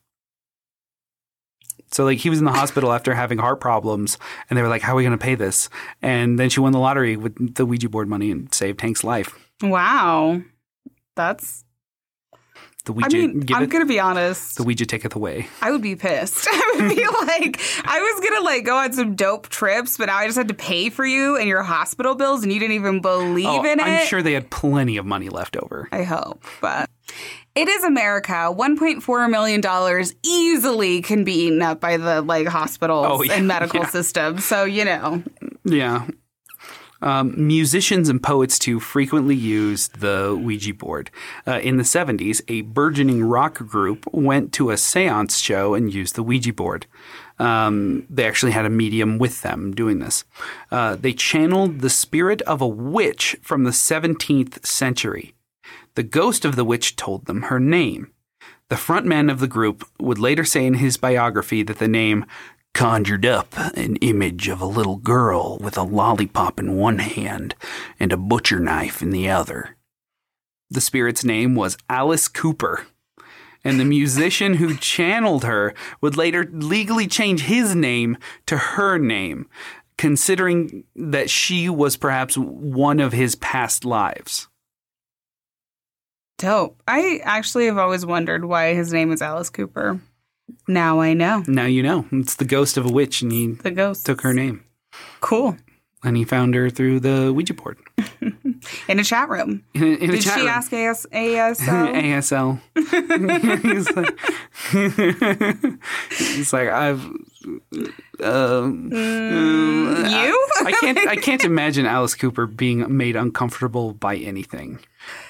So, like, he was in the hospital after having heart problems, and they were like, how are we going to pay this? And then she won the lottery with the Ouija board money and saved Hank's life. Wow. That's... The Ouija, I mean, I'm going to be honest. The Ouija taketh away. I would be pissed. I would be like, I was going to, like, go on some dope trips, but now I just had to pay for you and your hospital bills, and you didn't even believe in it. I'm sure they had plenty of money left over. I hope, but... It is America. $1.4 million easily can be eaten up by the, like, hospitals and medical system. So, you know. Yeah. Musicians and poets, too, frequently used the Ouija board. In the 70s, a burgeoning rock group went to a seance show and used the Ouija board. They actually had a medium with them doing this. They channeled the spirit of a witch from the 17th century. The ghost of the witch told them her name. The frontman of the group would later say in his biography that the name conjured up an image of a little girl with a lollipop in one hand and a butcher knife in the other. The spirit's name was Alice Cooper, and the musician who channeled her would later legally change his name to her name, considering that she was perhaps one of his past lives. Dope. I actually have always wondered why his name is Alice Cooper. Now I know. Now you know. It's the ghost of a witch, and he took her name. Cool. And he found her through the Ouija board. In a chat room. Did she ask ASL? ASL. He's like, I've... you? I can't imagine Alice Cooper being made uncomfortable by anything.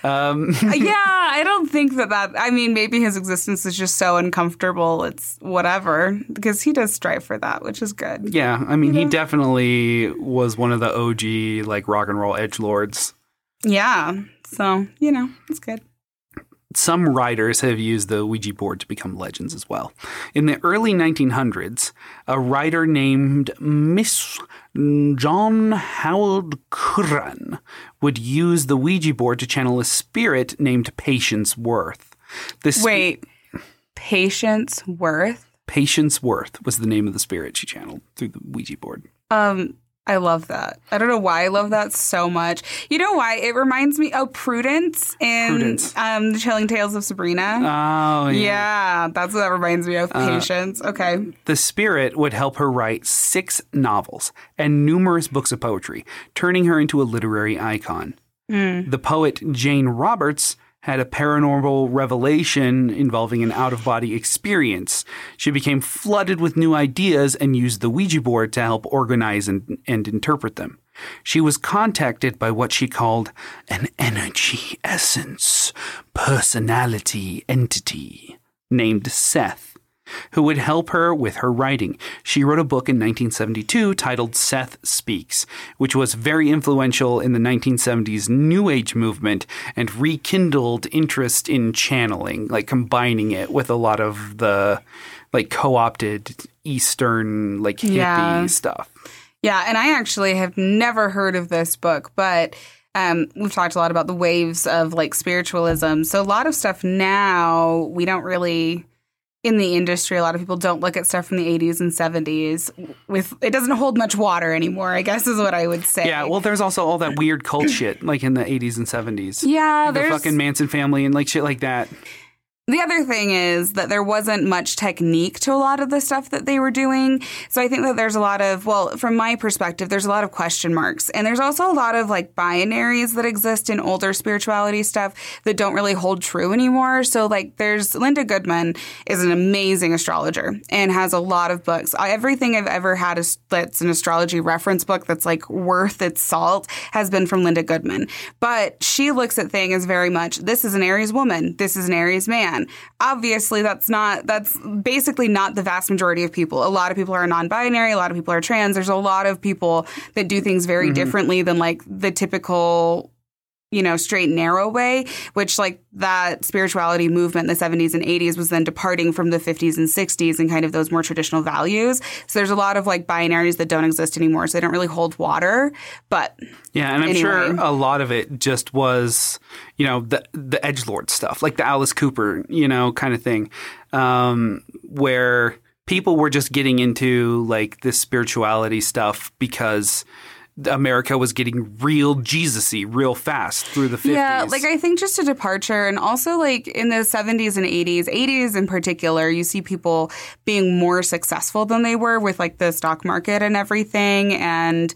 Yeah, I don't think that. I mean, maybe his existence is just so uncomfortable. It's whatever, because he does strive for that, which is good. Yeah, I mean, he definitely was one of the OG like rock and roll edgelords. Yeah, so you know, it's good. Some writers have used the Ouija board to become legends as well. In the early 1900s, a writer named Miss John Howard Curran would use the Ouija board to channel a spirit named Patience Worth. Patience Worth? Patience Worth was the name of the spirit she channeled through the Ouija board. I love that. I don't know why I love that so much. You know why? It reminds me of Prudence in The Chilling Tales of Sabrina. Oh, yeah. Yeah, that's what that reminds me of, Patience. Okay. The spirit would help her write 6 novels and numerous books of poetry, turning her into a literary icon. Mm. The poet Jane Roberts had a paranormal revelation involving an out-of-body experience. She became flooded with new ideas and used the Ouija board to help organize and interpret them. She was contacted by what she called an energy essence, personality entity named Seth, who would help her with her writing. She wrote a book in 1972 titled Seth Speaks, which was very influential in the 1970s New Age movement and rekindled interest in channeling, like combining it with a lot of the like co-opted Eastern like hippie stuff. Yeah, and I actually have never heard of this book, but we've talked a lot about the waves of like spiritualism. So a lot of stuff now we don't really – in the industry, a lot of people don't look at stuff from the 80s and 70s. It doesn't hold much water anymore, I guess is what I would say. Yeah, well, there's also all that weird cult shit, like in the 80s and 70s. Yeah, the fucking Manson family and like shit like that. The other thing is that there wasn't much technique to a lot of the stuff that they were doing. So I think that there's a lot of, well, from my perspective, there's a lot of question marks. And there's also a lot of like binaries that exist in older spirituality stuff that don't really hold true anymore. So like there's Linda Goodman is an amazing astrologer and has a lot of books. Everything I've ever had that's an astrology reference book that's like worth its salt has been from Linda Goodman. But she looks at things very much, this is an Aries woman, this is an Aries man. Obviously, that's basically not the vast majority of people. A lot of people are non-binary. A lot of people are trans. There's a lot of people that do things very differently than like the typical, you know, straight, narrow way, which like that spirituality movement in the 70s and 80s was then departing from the 50s and 60s and kind of those more traditional values. So there's a lot of like binaries that don't exist anymore. So they don't really hold water. But yeah, and I'm sure a lot of it just was, you know, the edgelord stuff, like the Alice Cooper, you know, kind of thing, where people were just getting into like this spirituality stuff because America was getting real Jesus-y real fast through the 50s. Yeah, like I think just a departure. And also like in the 70s and 80s in particular, you see people being more successful than they were with like the stock market and everything. And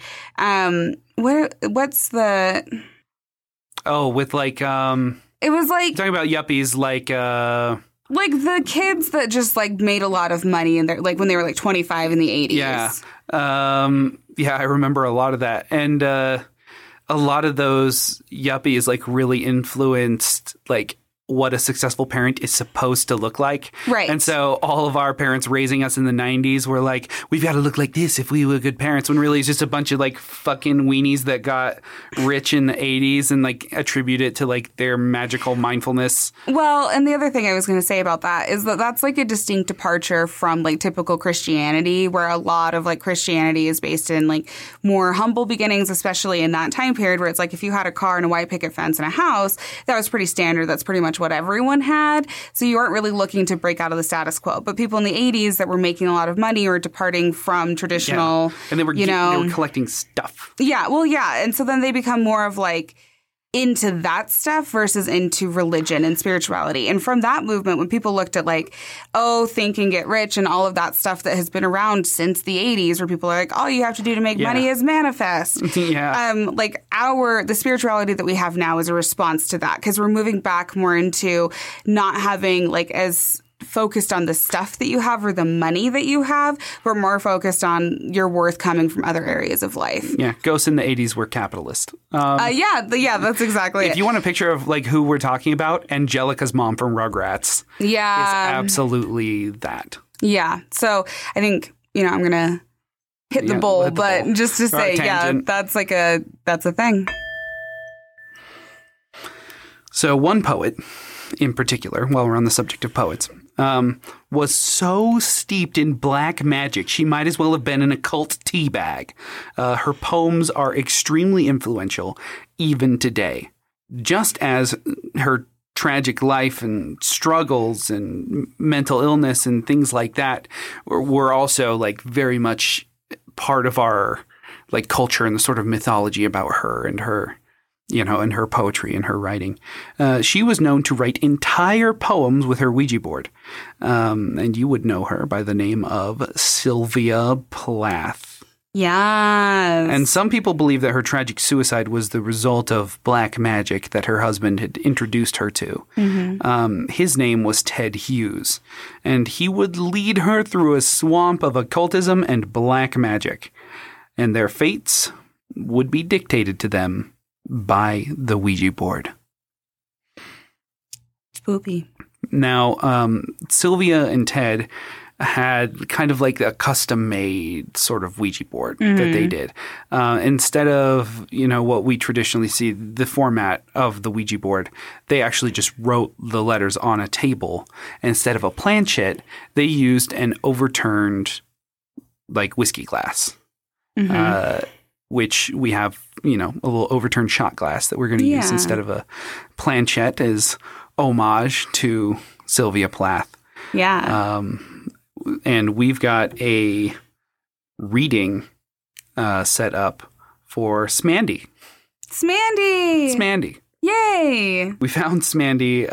what's the... Oh, with like... it was like... Talking about yuppies like... like the kids that just like made a lot of money and like when they were like 25 in the 80s. Yeah. Yeah, I remember a lot of that. And a lot of those yuppies like really influenced like what a successful parent is supposed to look like. Right. And so all of our parents raising us in the 90s were like, we've got to look like this if we were good parents. When really it's just a bunch of like fucking weenies that got rich in the 80s and like attribute it to like their magical mindfulness. Well, and the other thing I was going to say about that is that that's like a distinct departure from like typical Christianity, where a lot of like Christianity is based in like more humble beginnings, especially in that time period where it's like if you had a car and a white picket fence and a house, that was pretty standard. That's pretty much what everyone had. So you weren't really looking to break out of the status quo. But people in the 80s that were making a lot of money were departing from traditional, and they were, you know, they were collecting stuff. Yeah. Well, yeah. And so then they become more of like into that stuff versus into religion and spirituality. And from that movement, when people looked at like, oh, think and get rich and all of that stuff that has been around since the 80s, where people are like, all you have to do to make money is manifest. Like the spirituality that we have now is a response to that, because we're moving back more into not having like as focused on the stuff that you have or the money that you have. We're more focused on your worth coming from other areas of life. Yeah. Ghosts in the 80s were capitalist. That's exactly it. If you want a picture of like who we're talking about, Angelica's mom from Rugrats is absolutely that. Yeah. So I think, you know, I'm going to hit the bowl, but just to say, that's like that's a thing. So one poet in particular, while we're on the subject of poets, was so steeped in black magic, she might as well have been an occult tea bag. Her poems are extremely influential, even today. Just as her tragic life and struggles and mental illness and things like that were also like very much part of our like culture and the sort of mythology about her and her, you know, in her poetry and her writing. She was known to write entire poems with her Ouija board. And you would know her by the name of Sylvia Plath. Yes. And some people believe that her tragic suicide was the result of black magic that her husband had introduced her to. Mm-hmm. His name was Ted Hughes. And he would lead her through a swamp of occultism and black magic. And their fates would be dictated to them by the Ouija board. Spoopy. Now, Sylvia and Ted had kind of like a custom-made sort of Ouija board that they did. Instead of, you know, what we traditionally see, the format of the Ouija board, they actually just wrote the letters on a table. Instead of a planchette, they used an overturned, like, whiskey glass, which we have, you know, a little overturned shot glass that we're going to use instead of a planchette as homage to Sylvia Plath. Yeah. And we've got a reading set up for Smandy. Smandy. Yay. We found Smandy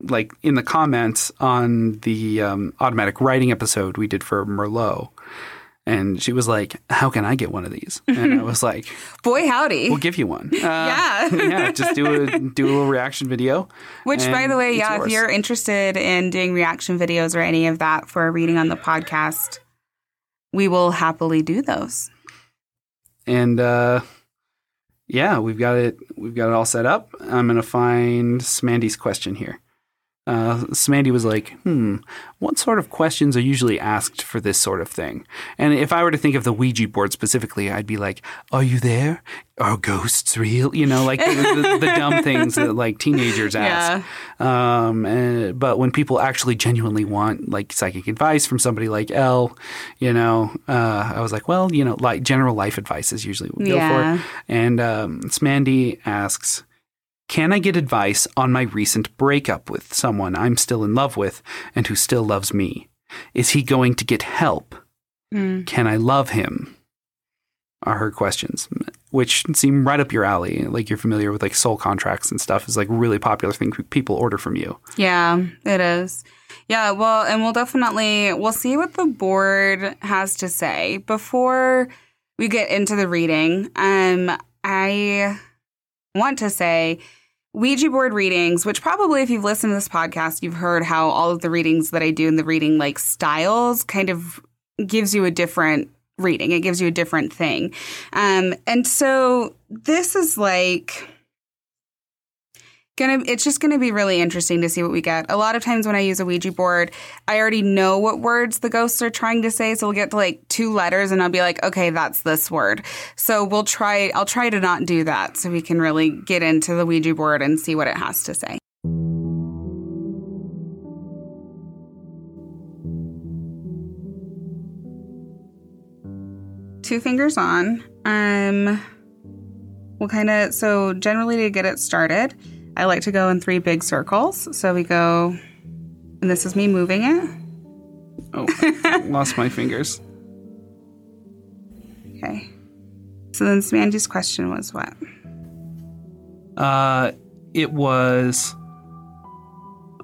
like in the comments on the automatic writing episode we did for Merlot. And she was like, how can I get one of these? And I was like, boy, howdy. We'll give you one. Yeah. Yeah. Just do a little reaction video. Which, by the way, yeah, yours. If you're interested in doing reaction videos or any of that for reading on the podcast, we will happily do those. And yeah, we've got it all set up. I'm going to find Smandy's question here. Smandy was like, what sort of questions are usually asked for this sort of thing? And if I were to think of the Ouija board specifically, I'd be like, are you there? Are ghosts real? You know, like the dumb things that like teenagers ask. Yeah. But when people actually genuinely want like psychic advice from somebody like Elle, you know, I was like, well, you know, like general life advice is usually what we go for. And Smandy asks, can I get advice on my recent breakup with someone I'm still in love with and who still loves me? Is he going to get help? Can I love him? Are her questions, which seem right up your alley. Like you're familiar with like soul contracts and stuff is like a really popular thing people order from you. Yeah, it is. Yeah, well, and we'll see what the board has to say. Before we get into the reading, I want to say Ouija board readings, which probably if you've listened to this podcast, you've heard how all of the readings that I do in the reading like styles kind of gives you a different reading. It gives you a different thing. And so this is like it's just going to be really interesting to see what we get. A lot of times when I use a Ouija board, I already know what words the ghosts are trying to say. So we'll get to like two letters and I'll be like, okay, that's this word. So I'll try to not do that so we can really get into the Ouija board and see what it has to say. Two fingers on. So generally to get it started, I like to go in three big circles. So we go, and this is me moving it. Oh, I lost my fingers. Okay. So then Smandy's question was what? It was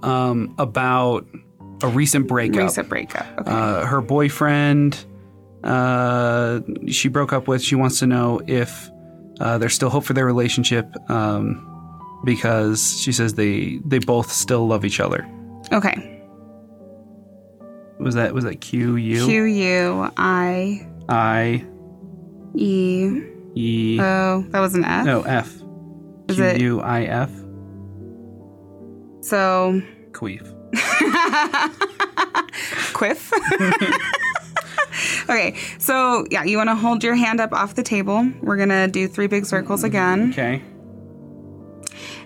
about a recent breakup. Okay. Her boyfriend she broke up with. She wants to know if there's still hope for their relationship. Because she says they both still love each other. Okay. Was that Q U I E Oh, that was an F? No, F. Is it Q-U-I-F? So Queef. Quiff. Okay. So yeah, you wanna hold your hand up off the table. We're gonna do three big circles again. Okay.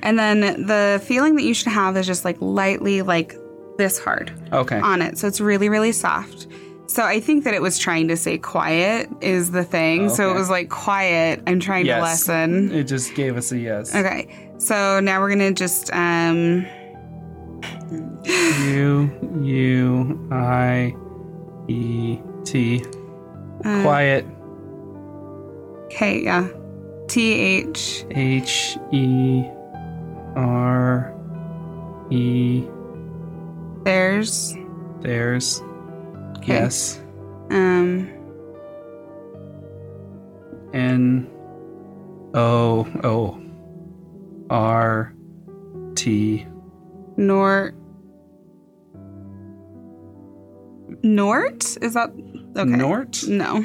And then the feeling that you should have is just like lightly like this hard on it. So it's really, really soft. So I think that it was trying to say quiet is the thing. Okay. So it was like quiet. I'm trying to lessen. It just gave us a yes. Okay. So now we're going to just. U-I-E-T. Quiet. Okay. Yeah. T-H. H-E. R. E. There's. Okay. Yes. N. O. O. R. T. Nort? Is that okay? Nort? No.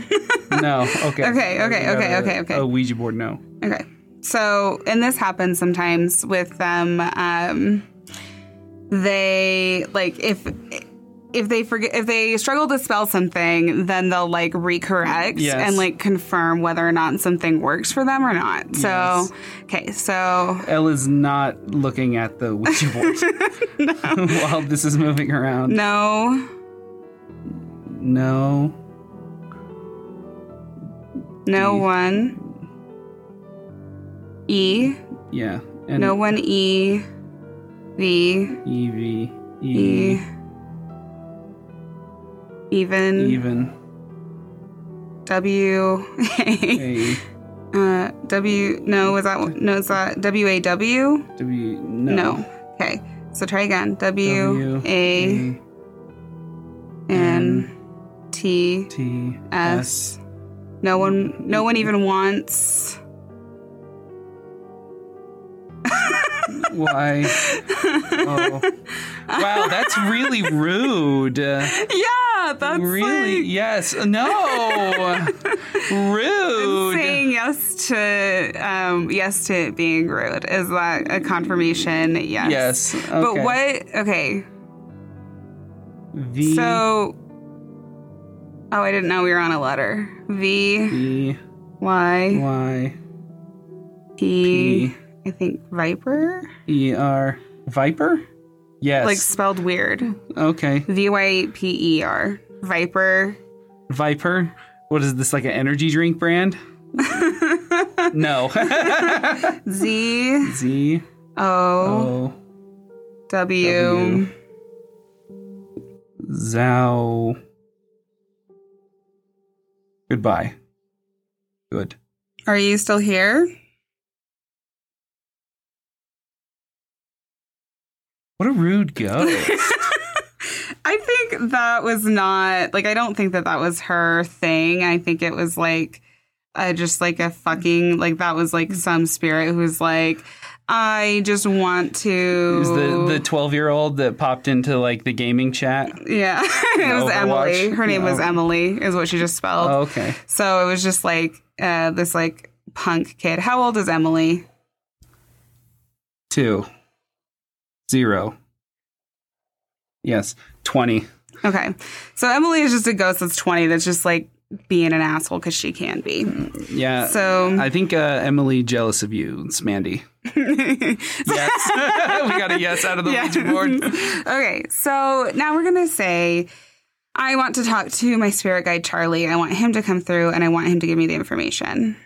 No. Okay. Okay. A Ouija board, no. Okay. So, and this happens sometimes with them, they, like, if if they struggle to spell something, then they'll like recorrect and like confirm whether or not something works for them or not. So, okay, so Elle is not looking at the Ouija board while this is moving around. No. No one. E. Yeah. And no one. E. V. E. V. E. E. Even. W. A. W. No, was that one? No, is that W. A. W? W. No. No. Okay. So try again. W. A. N. T. T. S. No one even wants. Why? Oh. Wow, that's really rude. Yeah, that's really like... yes. No, rude. I'm saying yes to it being rude. Is that a confirmation? Yes. Yes. Okay. But what? Okay. V. So. Oh, I didn't know we were on a letter. V. V. Y. Y. P. P. I think Viper? E-R. Viper? Yes. Like spelled weird. Okay. V-Y-P-E-R. Viper. Viper? What is this, like an energy drink brand? No. Z. Z. O. O. W. Zao. Goodbye. Good. Are you still here? What a rude ghost. I think that was not, like, I don't think that was her thing. I think it was, like, just, like, a fucking, like, that was, like, some spirit who was, like, I just want to... It was the 12-year-old that popped into, like, the gaming chat. Yeah. It was Overwatch. Emily. Her name was Emily, is what she just spelled. Oh, okay. So it was just, like, this, like, punk kid. How old is Emily? 2. 0. Yes. 20. Okay. So Emily is just a ghost that's 20 that's just like being an asshole because she can be. Yeah. So I think Emily jealous of you, Smandy. Yes. We got a yes out of the Ouija board. Okay. So now we're going to say, I want to talk to my spirit guide, Charlie. I want him to come through and I want him to give me the information.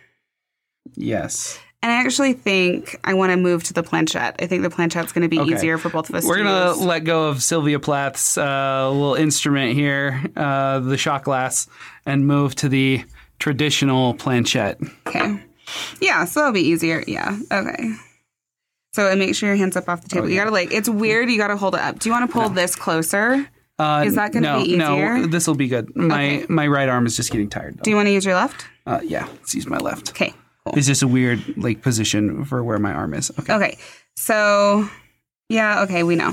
Yes. And I actually think I want to move to the planchette. I think the planchette's going to be easier for both of us. We're going to let go of Sylvia Plath's little instrument here, the shot glass, and move to the traditional planchette. Okay. Yeah, so it'll be easier. Yeah. Okay. So and make sure your hand's up off the table. Oh, yeah. You got to like, it's weird. You got to hold it up. Do you want to pull this closer? Is that going to be easier? No, this will be good. My right arm is just getting tired, though. Do you want to use your left? Yeah, let's use my left. Okay. It's just a weird, like, position for where my arm is. Okay. So, yeah, okay, we know.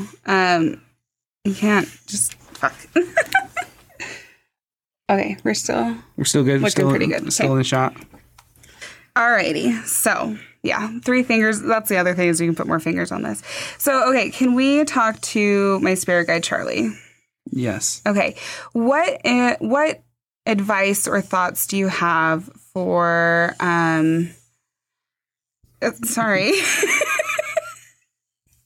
You can't just... Fuck. Okay, we're still... We're still good. Looking pretty good. Still in the shot. Alrighty. So, yeah, 3 fingers. That's the other thing is we can put more fingers on this. So, okay, can we talk to my spirit guide, Charlie? Yes. Okay. What advice or thoughts do you have for, sorry. The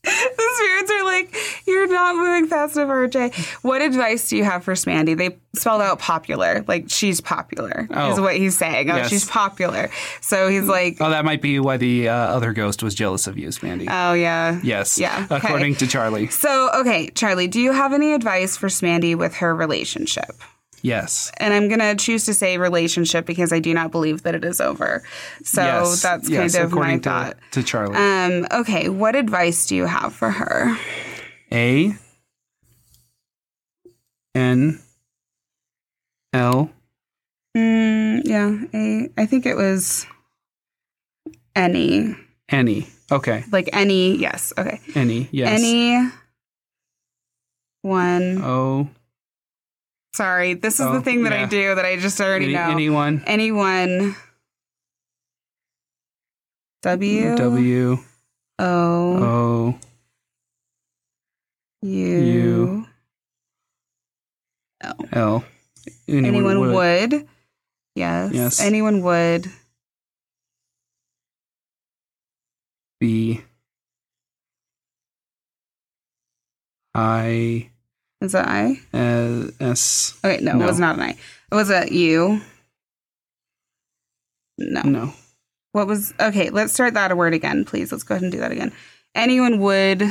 spirits are like, you're not moving fast enough, RJ. What advice do you have for Smandy? They spelled out popular. Like, she's popular is what he's saying. Oh, yes. She's popular. So he's like... Oh, that might be why the other ghost was jealous of you, Smandy. Oh, yeah. Yes. Yeah. Okay. According to Charlie. So, okay, Charlie, do you have any advice for Smandy with her relationship? Yes. And I'm going to choose to say relationship because I do not believe that it is over. So that's kind of my thought. To Charlie. Okay. What advice do you have for her? A. N. L. I think it was any. Any. Okay. Like any. Yes. Okay. Any. Yes. Any. One. O. Sorry, this is the thing that I do that I just already know. Anyone. W. W. O. O. U. U. Oh. Anyone would. Yes. Anyone would. I. Is that I? S. Okay, no, it was not an I. It was a U. No. What was... Okay, let's start that word again, please. Let's go ahead and do that again. Anyone would...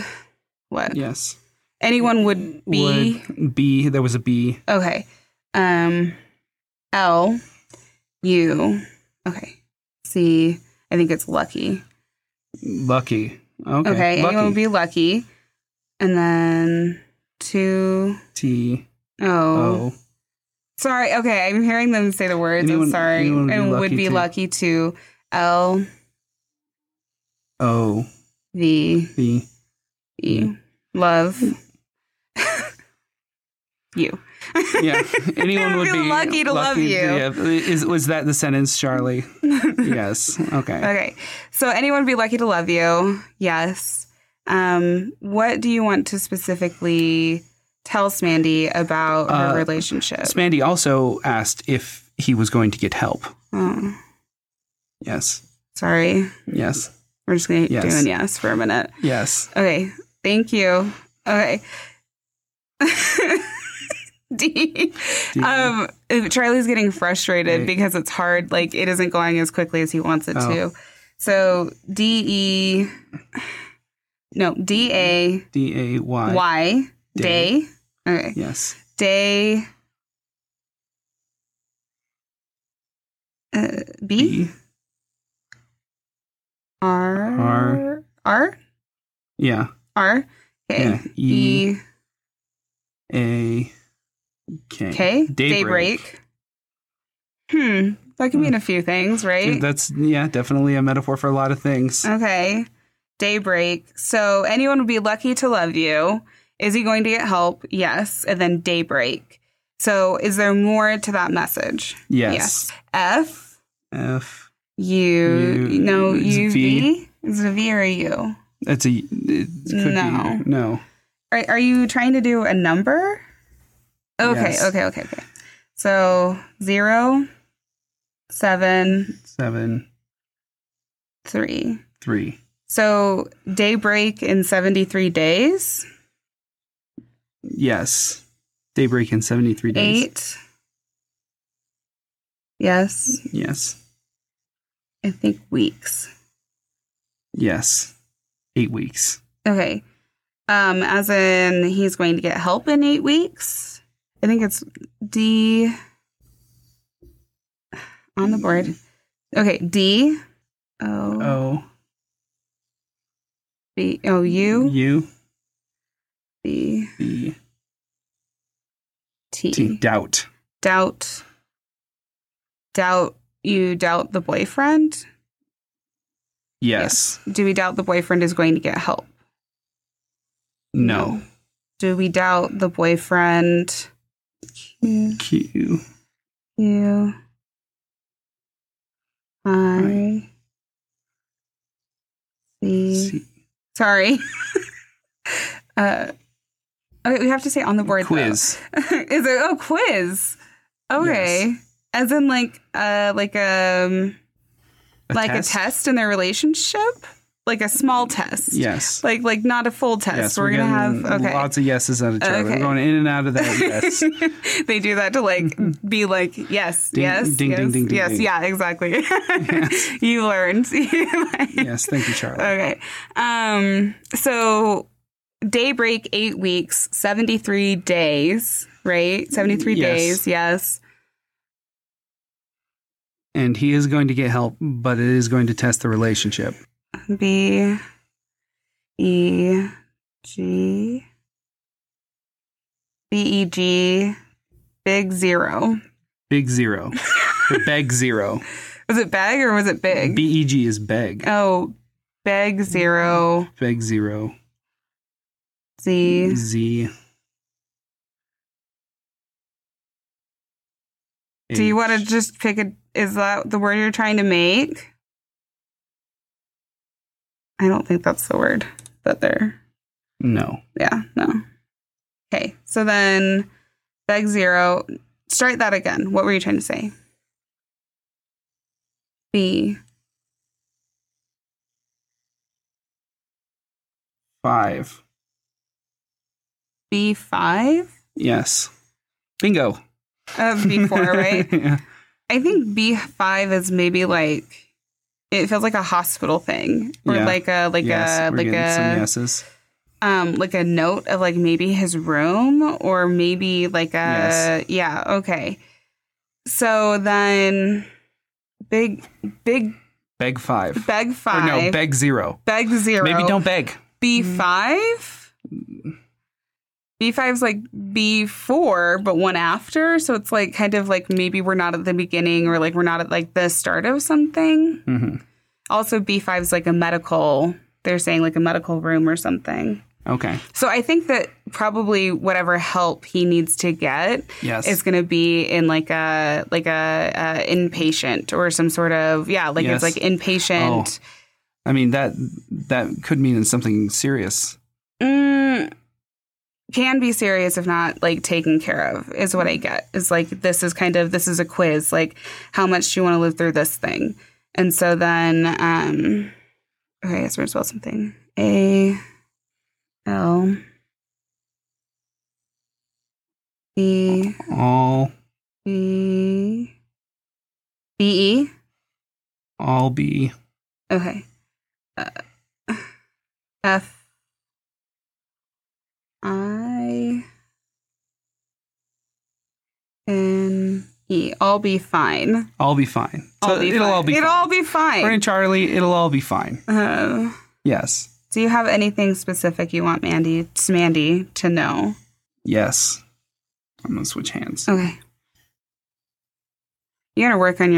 What? Yes. Anyone would be... Would be. There was a B. Okay. L. U. Okay. C. I think it's lucky. Lucky. Okay. Okay, lucky. Anyone would be lucky. And then... Two. T. O. Sorry. Okay, I'm hearing them say the words. Anyone, I'm sorry. And would be lucky to... L. O. V. V. E. Love. You. Yeah. Anyone would be lucky to love you. Yeah. Was that the sentence, Charlie? Yes. Okay. Okay. So anyone would be lucky to love you. Yes. What do you want to specifically tell Smandy about her relationship? Smandy also asked if he was going to get help. Oh. Yes. Sorry. Yes. We're just going to do an yes for a minute. Yes. Okay. Thank you. Okay. D. Charlie's getting frustrated because it's hard. Like, it isn't going as quickly as he wants it to. So, D-A. D-A-Y. Y. Day. Okay. Yes. Day. B. R? Yeah. R? Okay. Yeah. E. A. K. Okay. Daybreak. That can mean a few things, right? That's, definitely a metaphor for a lot of things. Okay. Daybreak. So anyone would be lucky to love you. Is he going to get help? Yes. And then daybreak. So is there more to that message? Yes. F. U, no, U, V? Is it a V or a U? That's a, it could no. be, no. Are you trying to do a number? Okay, yes. Okay. So, 0, 7, 3. So, daybreak in 73 days? Yes. Daybreak in 73 days. 8. Yes. I think weeks. Yes. 8 weeks. Okay. As in he's going to get help in 8 weeks. I think it's D on the board. Okay. D. O. O. B. O. U. U. B. B. T. T. Doubt. Doubt. You doubt the boyfriend? Yes. Yeah. Do we doubt the boyfriend is going to get help? No. Do we doubt the boyfriend? Q. I. C. Sorry. Okay, we have to say on the board. Quiz. Is it? Oh, quiz. Okay. Yes. As in, like a test in their relationship, like a small test. Yes. Like not a full test. Yes, we're gonna have lots of yeses out of each other. We're going in and out of that. Yes. They do that to be like yes, ding, yes, ding, yes, ding, ding, ding, yes, ding. Yeah, exactly. Yes. You learned. Yes, thank you, Charlie. Okay. So daybreak, 8 weeks, 73 days, right? 73 days. Yes. And he is going to get help, but it is going to test the relationship. B. E. G. B. E. G. Big zero. The beg zero. Was it beg or was it big? B. E. G. is beg. Oh, beg zero. Beg zero. Z. Z. H. Do you want to just pick a... Is that the word you're trying to make? I don't think that's the word that they're... No. Yeah, no. Okay, so then Beg zero. Start that again. What were you trying to say? B. 5. B5? Yes. Bingo. B4, right? Yeah. I think B5 is maybe like, it feels like a hospital thing, or yeah. Some yeses. Like a note of like maybe his room, or maybe like a yes. Yeah, okay. So then beg 5. Beg 0. Maybe don't beg. B5? B5's like B4, but one after. So it's like kind of like maybe we're not at the beginning, or like we're not at like the start of something. Mm-hmm. Also, B5's like a medical. They're saying like a medical room or something. Okay. So I think that probably whatever help he needs to get is going to be in like a inpatient or some sort of it's like inpatient. Oh. I mean that could mean something serious. Can be serious if not like taken care of is what I get. Is like this is a quiz, like how much do you want to live through this thing? And so then okay, I guess we're gonna spell something. ALBE. All B. Okay. FINE. I'll be fine. I'll be fine. So it'll all be fine. It'll all be fine. We're in Charlie. It'll all be fine. Yes. Do you have anything specific you want Smandy to know? Yes. I'm going to switch hands. Okay. You got to work on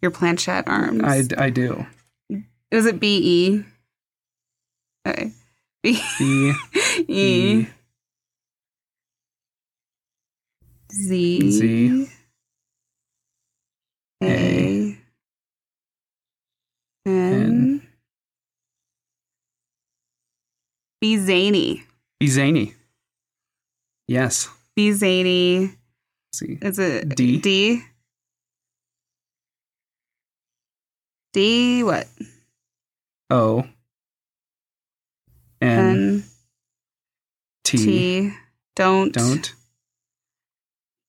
your planchette arms. I do. Was it B-E? Okay. B-E. Z. A. N. Be zany. Be zany. Yes. Be zany. C. Is it D? D. D what? O. N. T. Don't.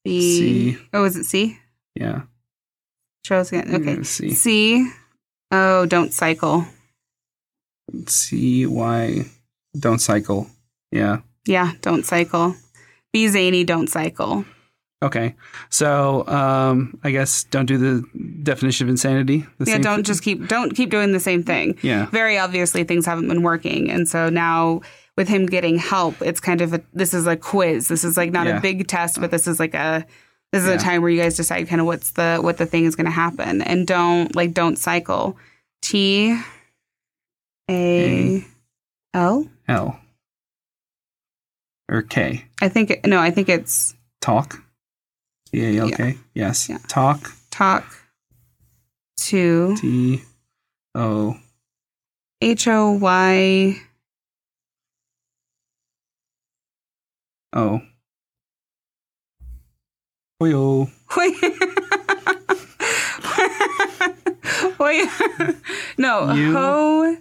B. C. Oh, is it C? Yeah. Charles again. Okay. C. C. Oh, don't cycle. C. Y. Don't cycle. Yeah. Yeah. Don't cycle. Be zany. Don't cycle. Okay. So, I guess don't do the definition of insanity. Don't keep doing the same thing. Yeah. Very obviously things haven't been working. And so now, with him getting help, it's kind of this is a quiz. This is like not a big test, but this is like a time where you guys decide kind of what the thing is going to happen. And don't cycle. T. A. L. L. Or K. I think it's talk. T-A-L-K. Yeah. Yes. Yeah. Talk. To. T. O. H. O. Y. Oh. Hoyo. Hoyo. No. You. Ho.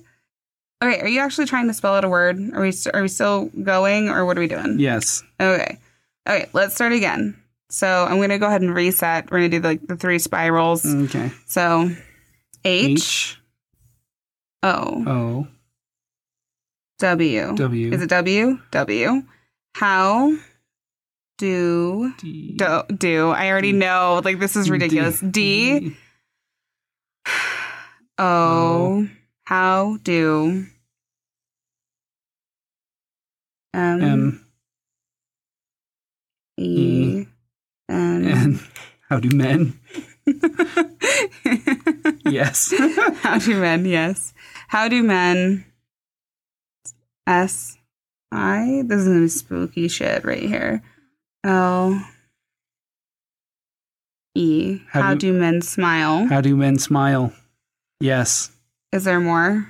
Okay, are you actually trying to spell out a word? Are we still going, or what are we doing? Yes. Okay. Okay, let's start again. So I'm going to go ahead and reset. We're going to do the three spirals. Okay. So H. O. O. W. W. Is it W? W. How do do? I already know. Like, this is ridiculous. D. O. How do. M. E. N. How do men? Yes. How do men? Yes. How do men? S. I. This is some spooky shit right here. L. E. How do men smile? How do men smile? Yes. Is there more?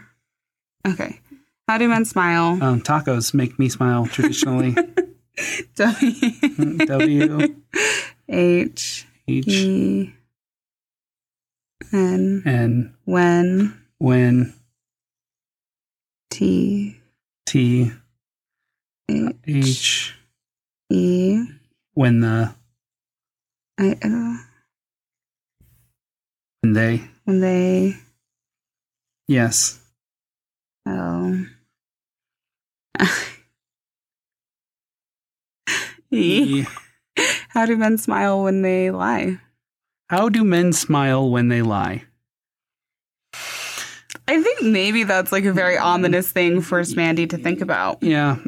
Okay. How do men smile? Tacos make me smile traditionally. W H E N when T H E when the I don't know. When they yes. Oh. E. How do men smile when they lie? How do men smile when they lie? I think maybe that's like a very ominous thing for Smandy to think about. Yeah.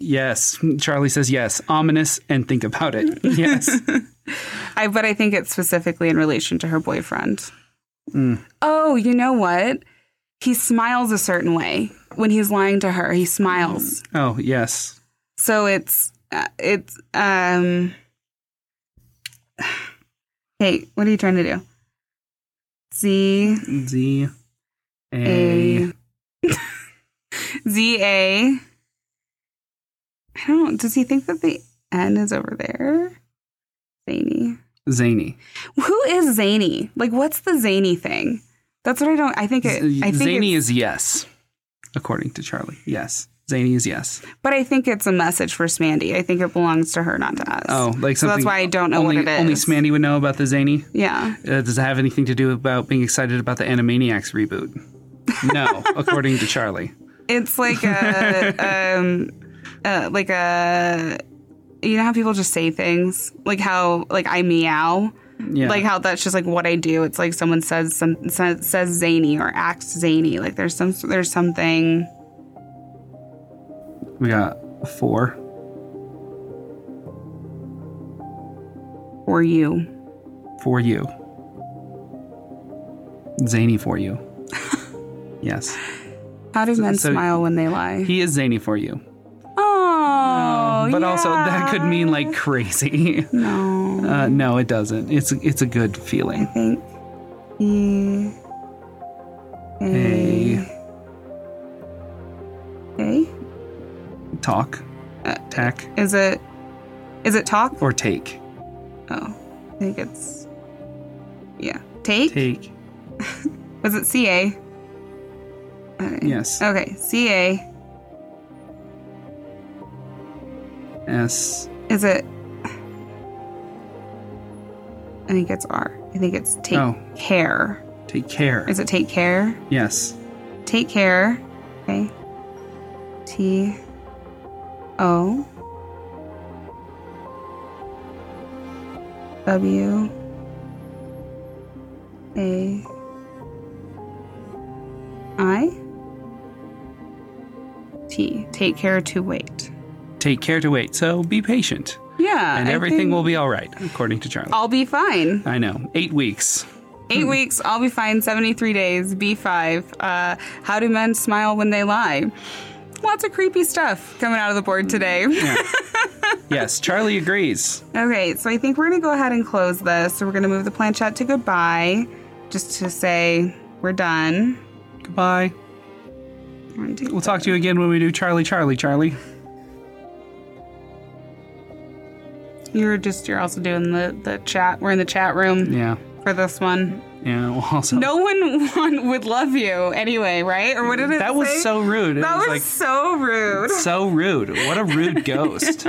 Yes. Charlie says yes. Ominous and think about it. Yes. But I think it's specifically in relation to her boyfriend. Mm. Oh, you know what? He smiles a certain way when he's lying to her. He smiles. Oh, yes. So it's hey, what are you trying to do? Z A I don't, does he think that the N is over there? Zany. Who is zany? Like, what's the zany thing? That's what I don't, I think zany is yes, according to Charlie. Yes. Zany is yes. But I think it's a message for Smandy. I think it belongs to her, not to us. Oh, like something. So that's why I don't know what it is. Only Smandy would know about the zany? Yeah. Does it have anything to do about being excited about the Animaniacs reboot? No, according to Charlie. It's like a, you know how people just say things? Like how, like I meow? Yeah. Like how that's just like what I do. It's like someone says zany or acts zany. Like there's something... We got 4. For you. For you. Zany for you. Yes. How do men smile when they lie? He is zany for you. Oh, but yeah. Also that could mean like crazy. No. No, it doesn't. It's a good feeling. I think talk. Tack. Is it talk? Or take? Oh, I think it's... Yeah. Take? Take. Was it C-A? Okay. Yes. Okay, C-A. S. Is it... I think it's R. I think it's take care. Take care. Is it take care? Yes. Take care. Okay. T... O W A I T. Take care to wait. Take care to wait. So be patient. Yeah. And everything will be all right, according to Charlie. I'll be fine. I know. 8 weeks. 8 weeks, I'll be fine. 73 days, B5. How do men smile when they lie? Lots of creepy stuff coming out of the board today. Yeah. Yes, Charlie agrees. Okay, so I think we're going to go ahead and close this. So we're going to move the planchette to goodbye, just to say we're done. Goodbye. We'll talk to you again when we do Charlie, Charlie, Charlie. You're also doing the chat. We're in the chat room. Yeah. For this one. Yeah, well, also. No one would love you anyway, right? Or what did it say? That was so rude. So rude. What a rude ghost.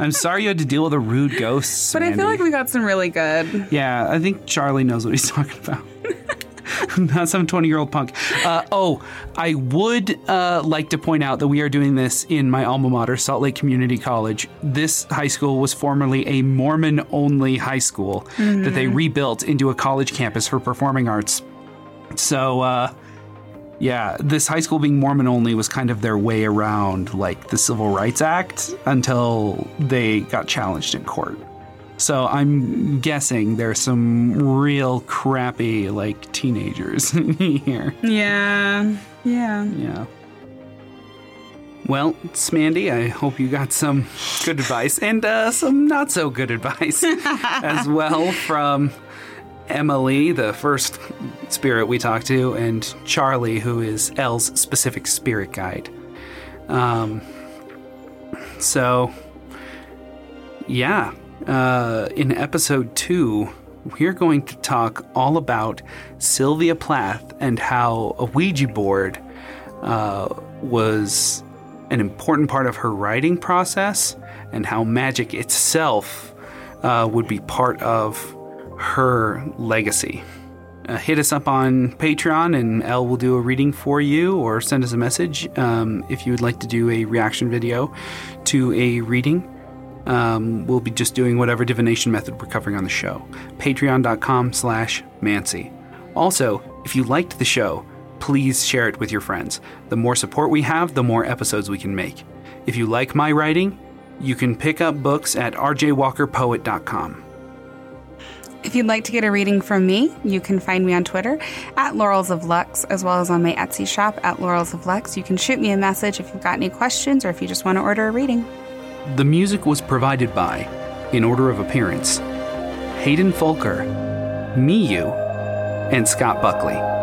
I'm sorry you had to deal with a rude ghost, Smandy. But I feel like we got some really good. Yeah, I think Charlie knows what he's talking about. Not some 20-year-old punk. I would like to point out that we are doing this in my alma mater, Salt Lake Community College. This high school was formerly a Mormon-only high school that they rebuilt into a college campus for performing arts. So, this high school being Mormon-only was kind of their way around, like, the Civil Rights Act until they got challenged in court. So I'm guessing there's some real crappy, like, teenagers in here. Yeah. Yeah. Yeah. Well, Smandy, I hope you got some good advice and some not-so-good advice as well from Emily, the first spirit we talked to, and Charlie, who is Elle's specific spirit guide. So, yeah, in episode 2, we're going to talk all about Sylvia Plath and how a Ouija board was an important part of her writing process and how magic itself would be part of her legacy. Hit us up on Patreon and Elle will do a reading for you, or send us a message if you would like to do a reaction video to a reading. We'll be just doing whatever divination method we're covering on the show. Patreon.com/Mancy. Also, if you liked the show, please share it with your friends. The more support we have, the more episodes we can make. If you like my writing, you can pick up books at rjwalkerpoet.com. If you'd like to get a reading from me, you can find me on Twitter at Laurels of Lux, as well as on my Etsy shop at Laurels of Lux. You can shoot me a message if you've got any questions or if you just want to order a reading. The music was provided by, in order of appearance, Hayden Fulker, Miyu, and Scott Buckley.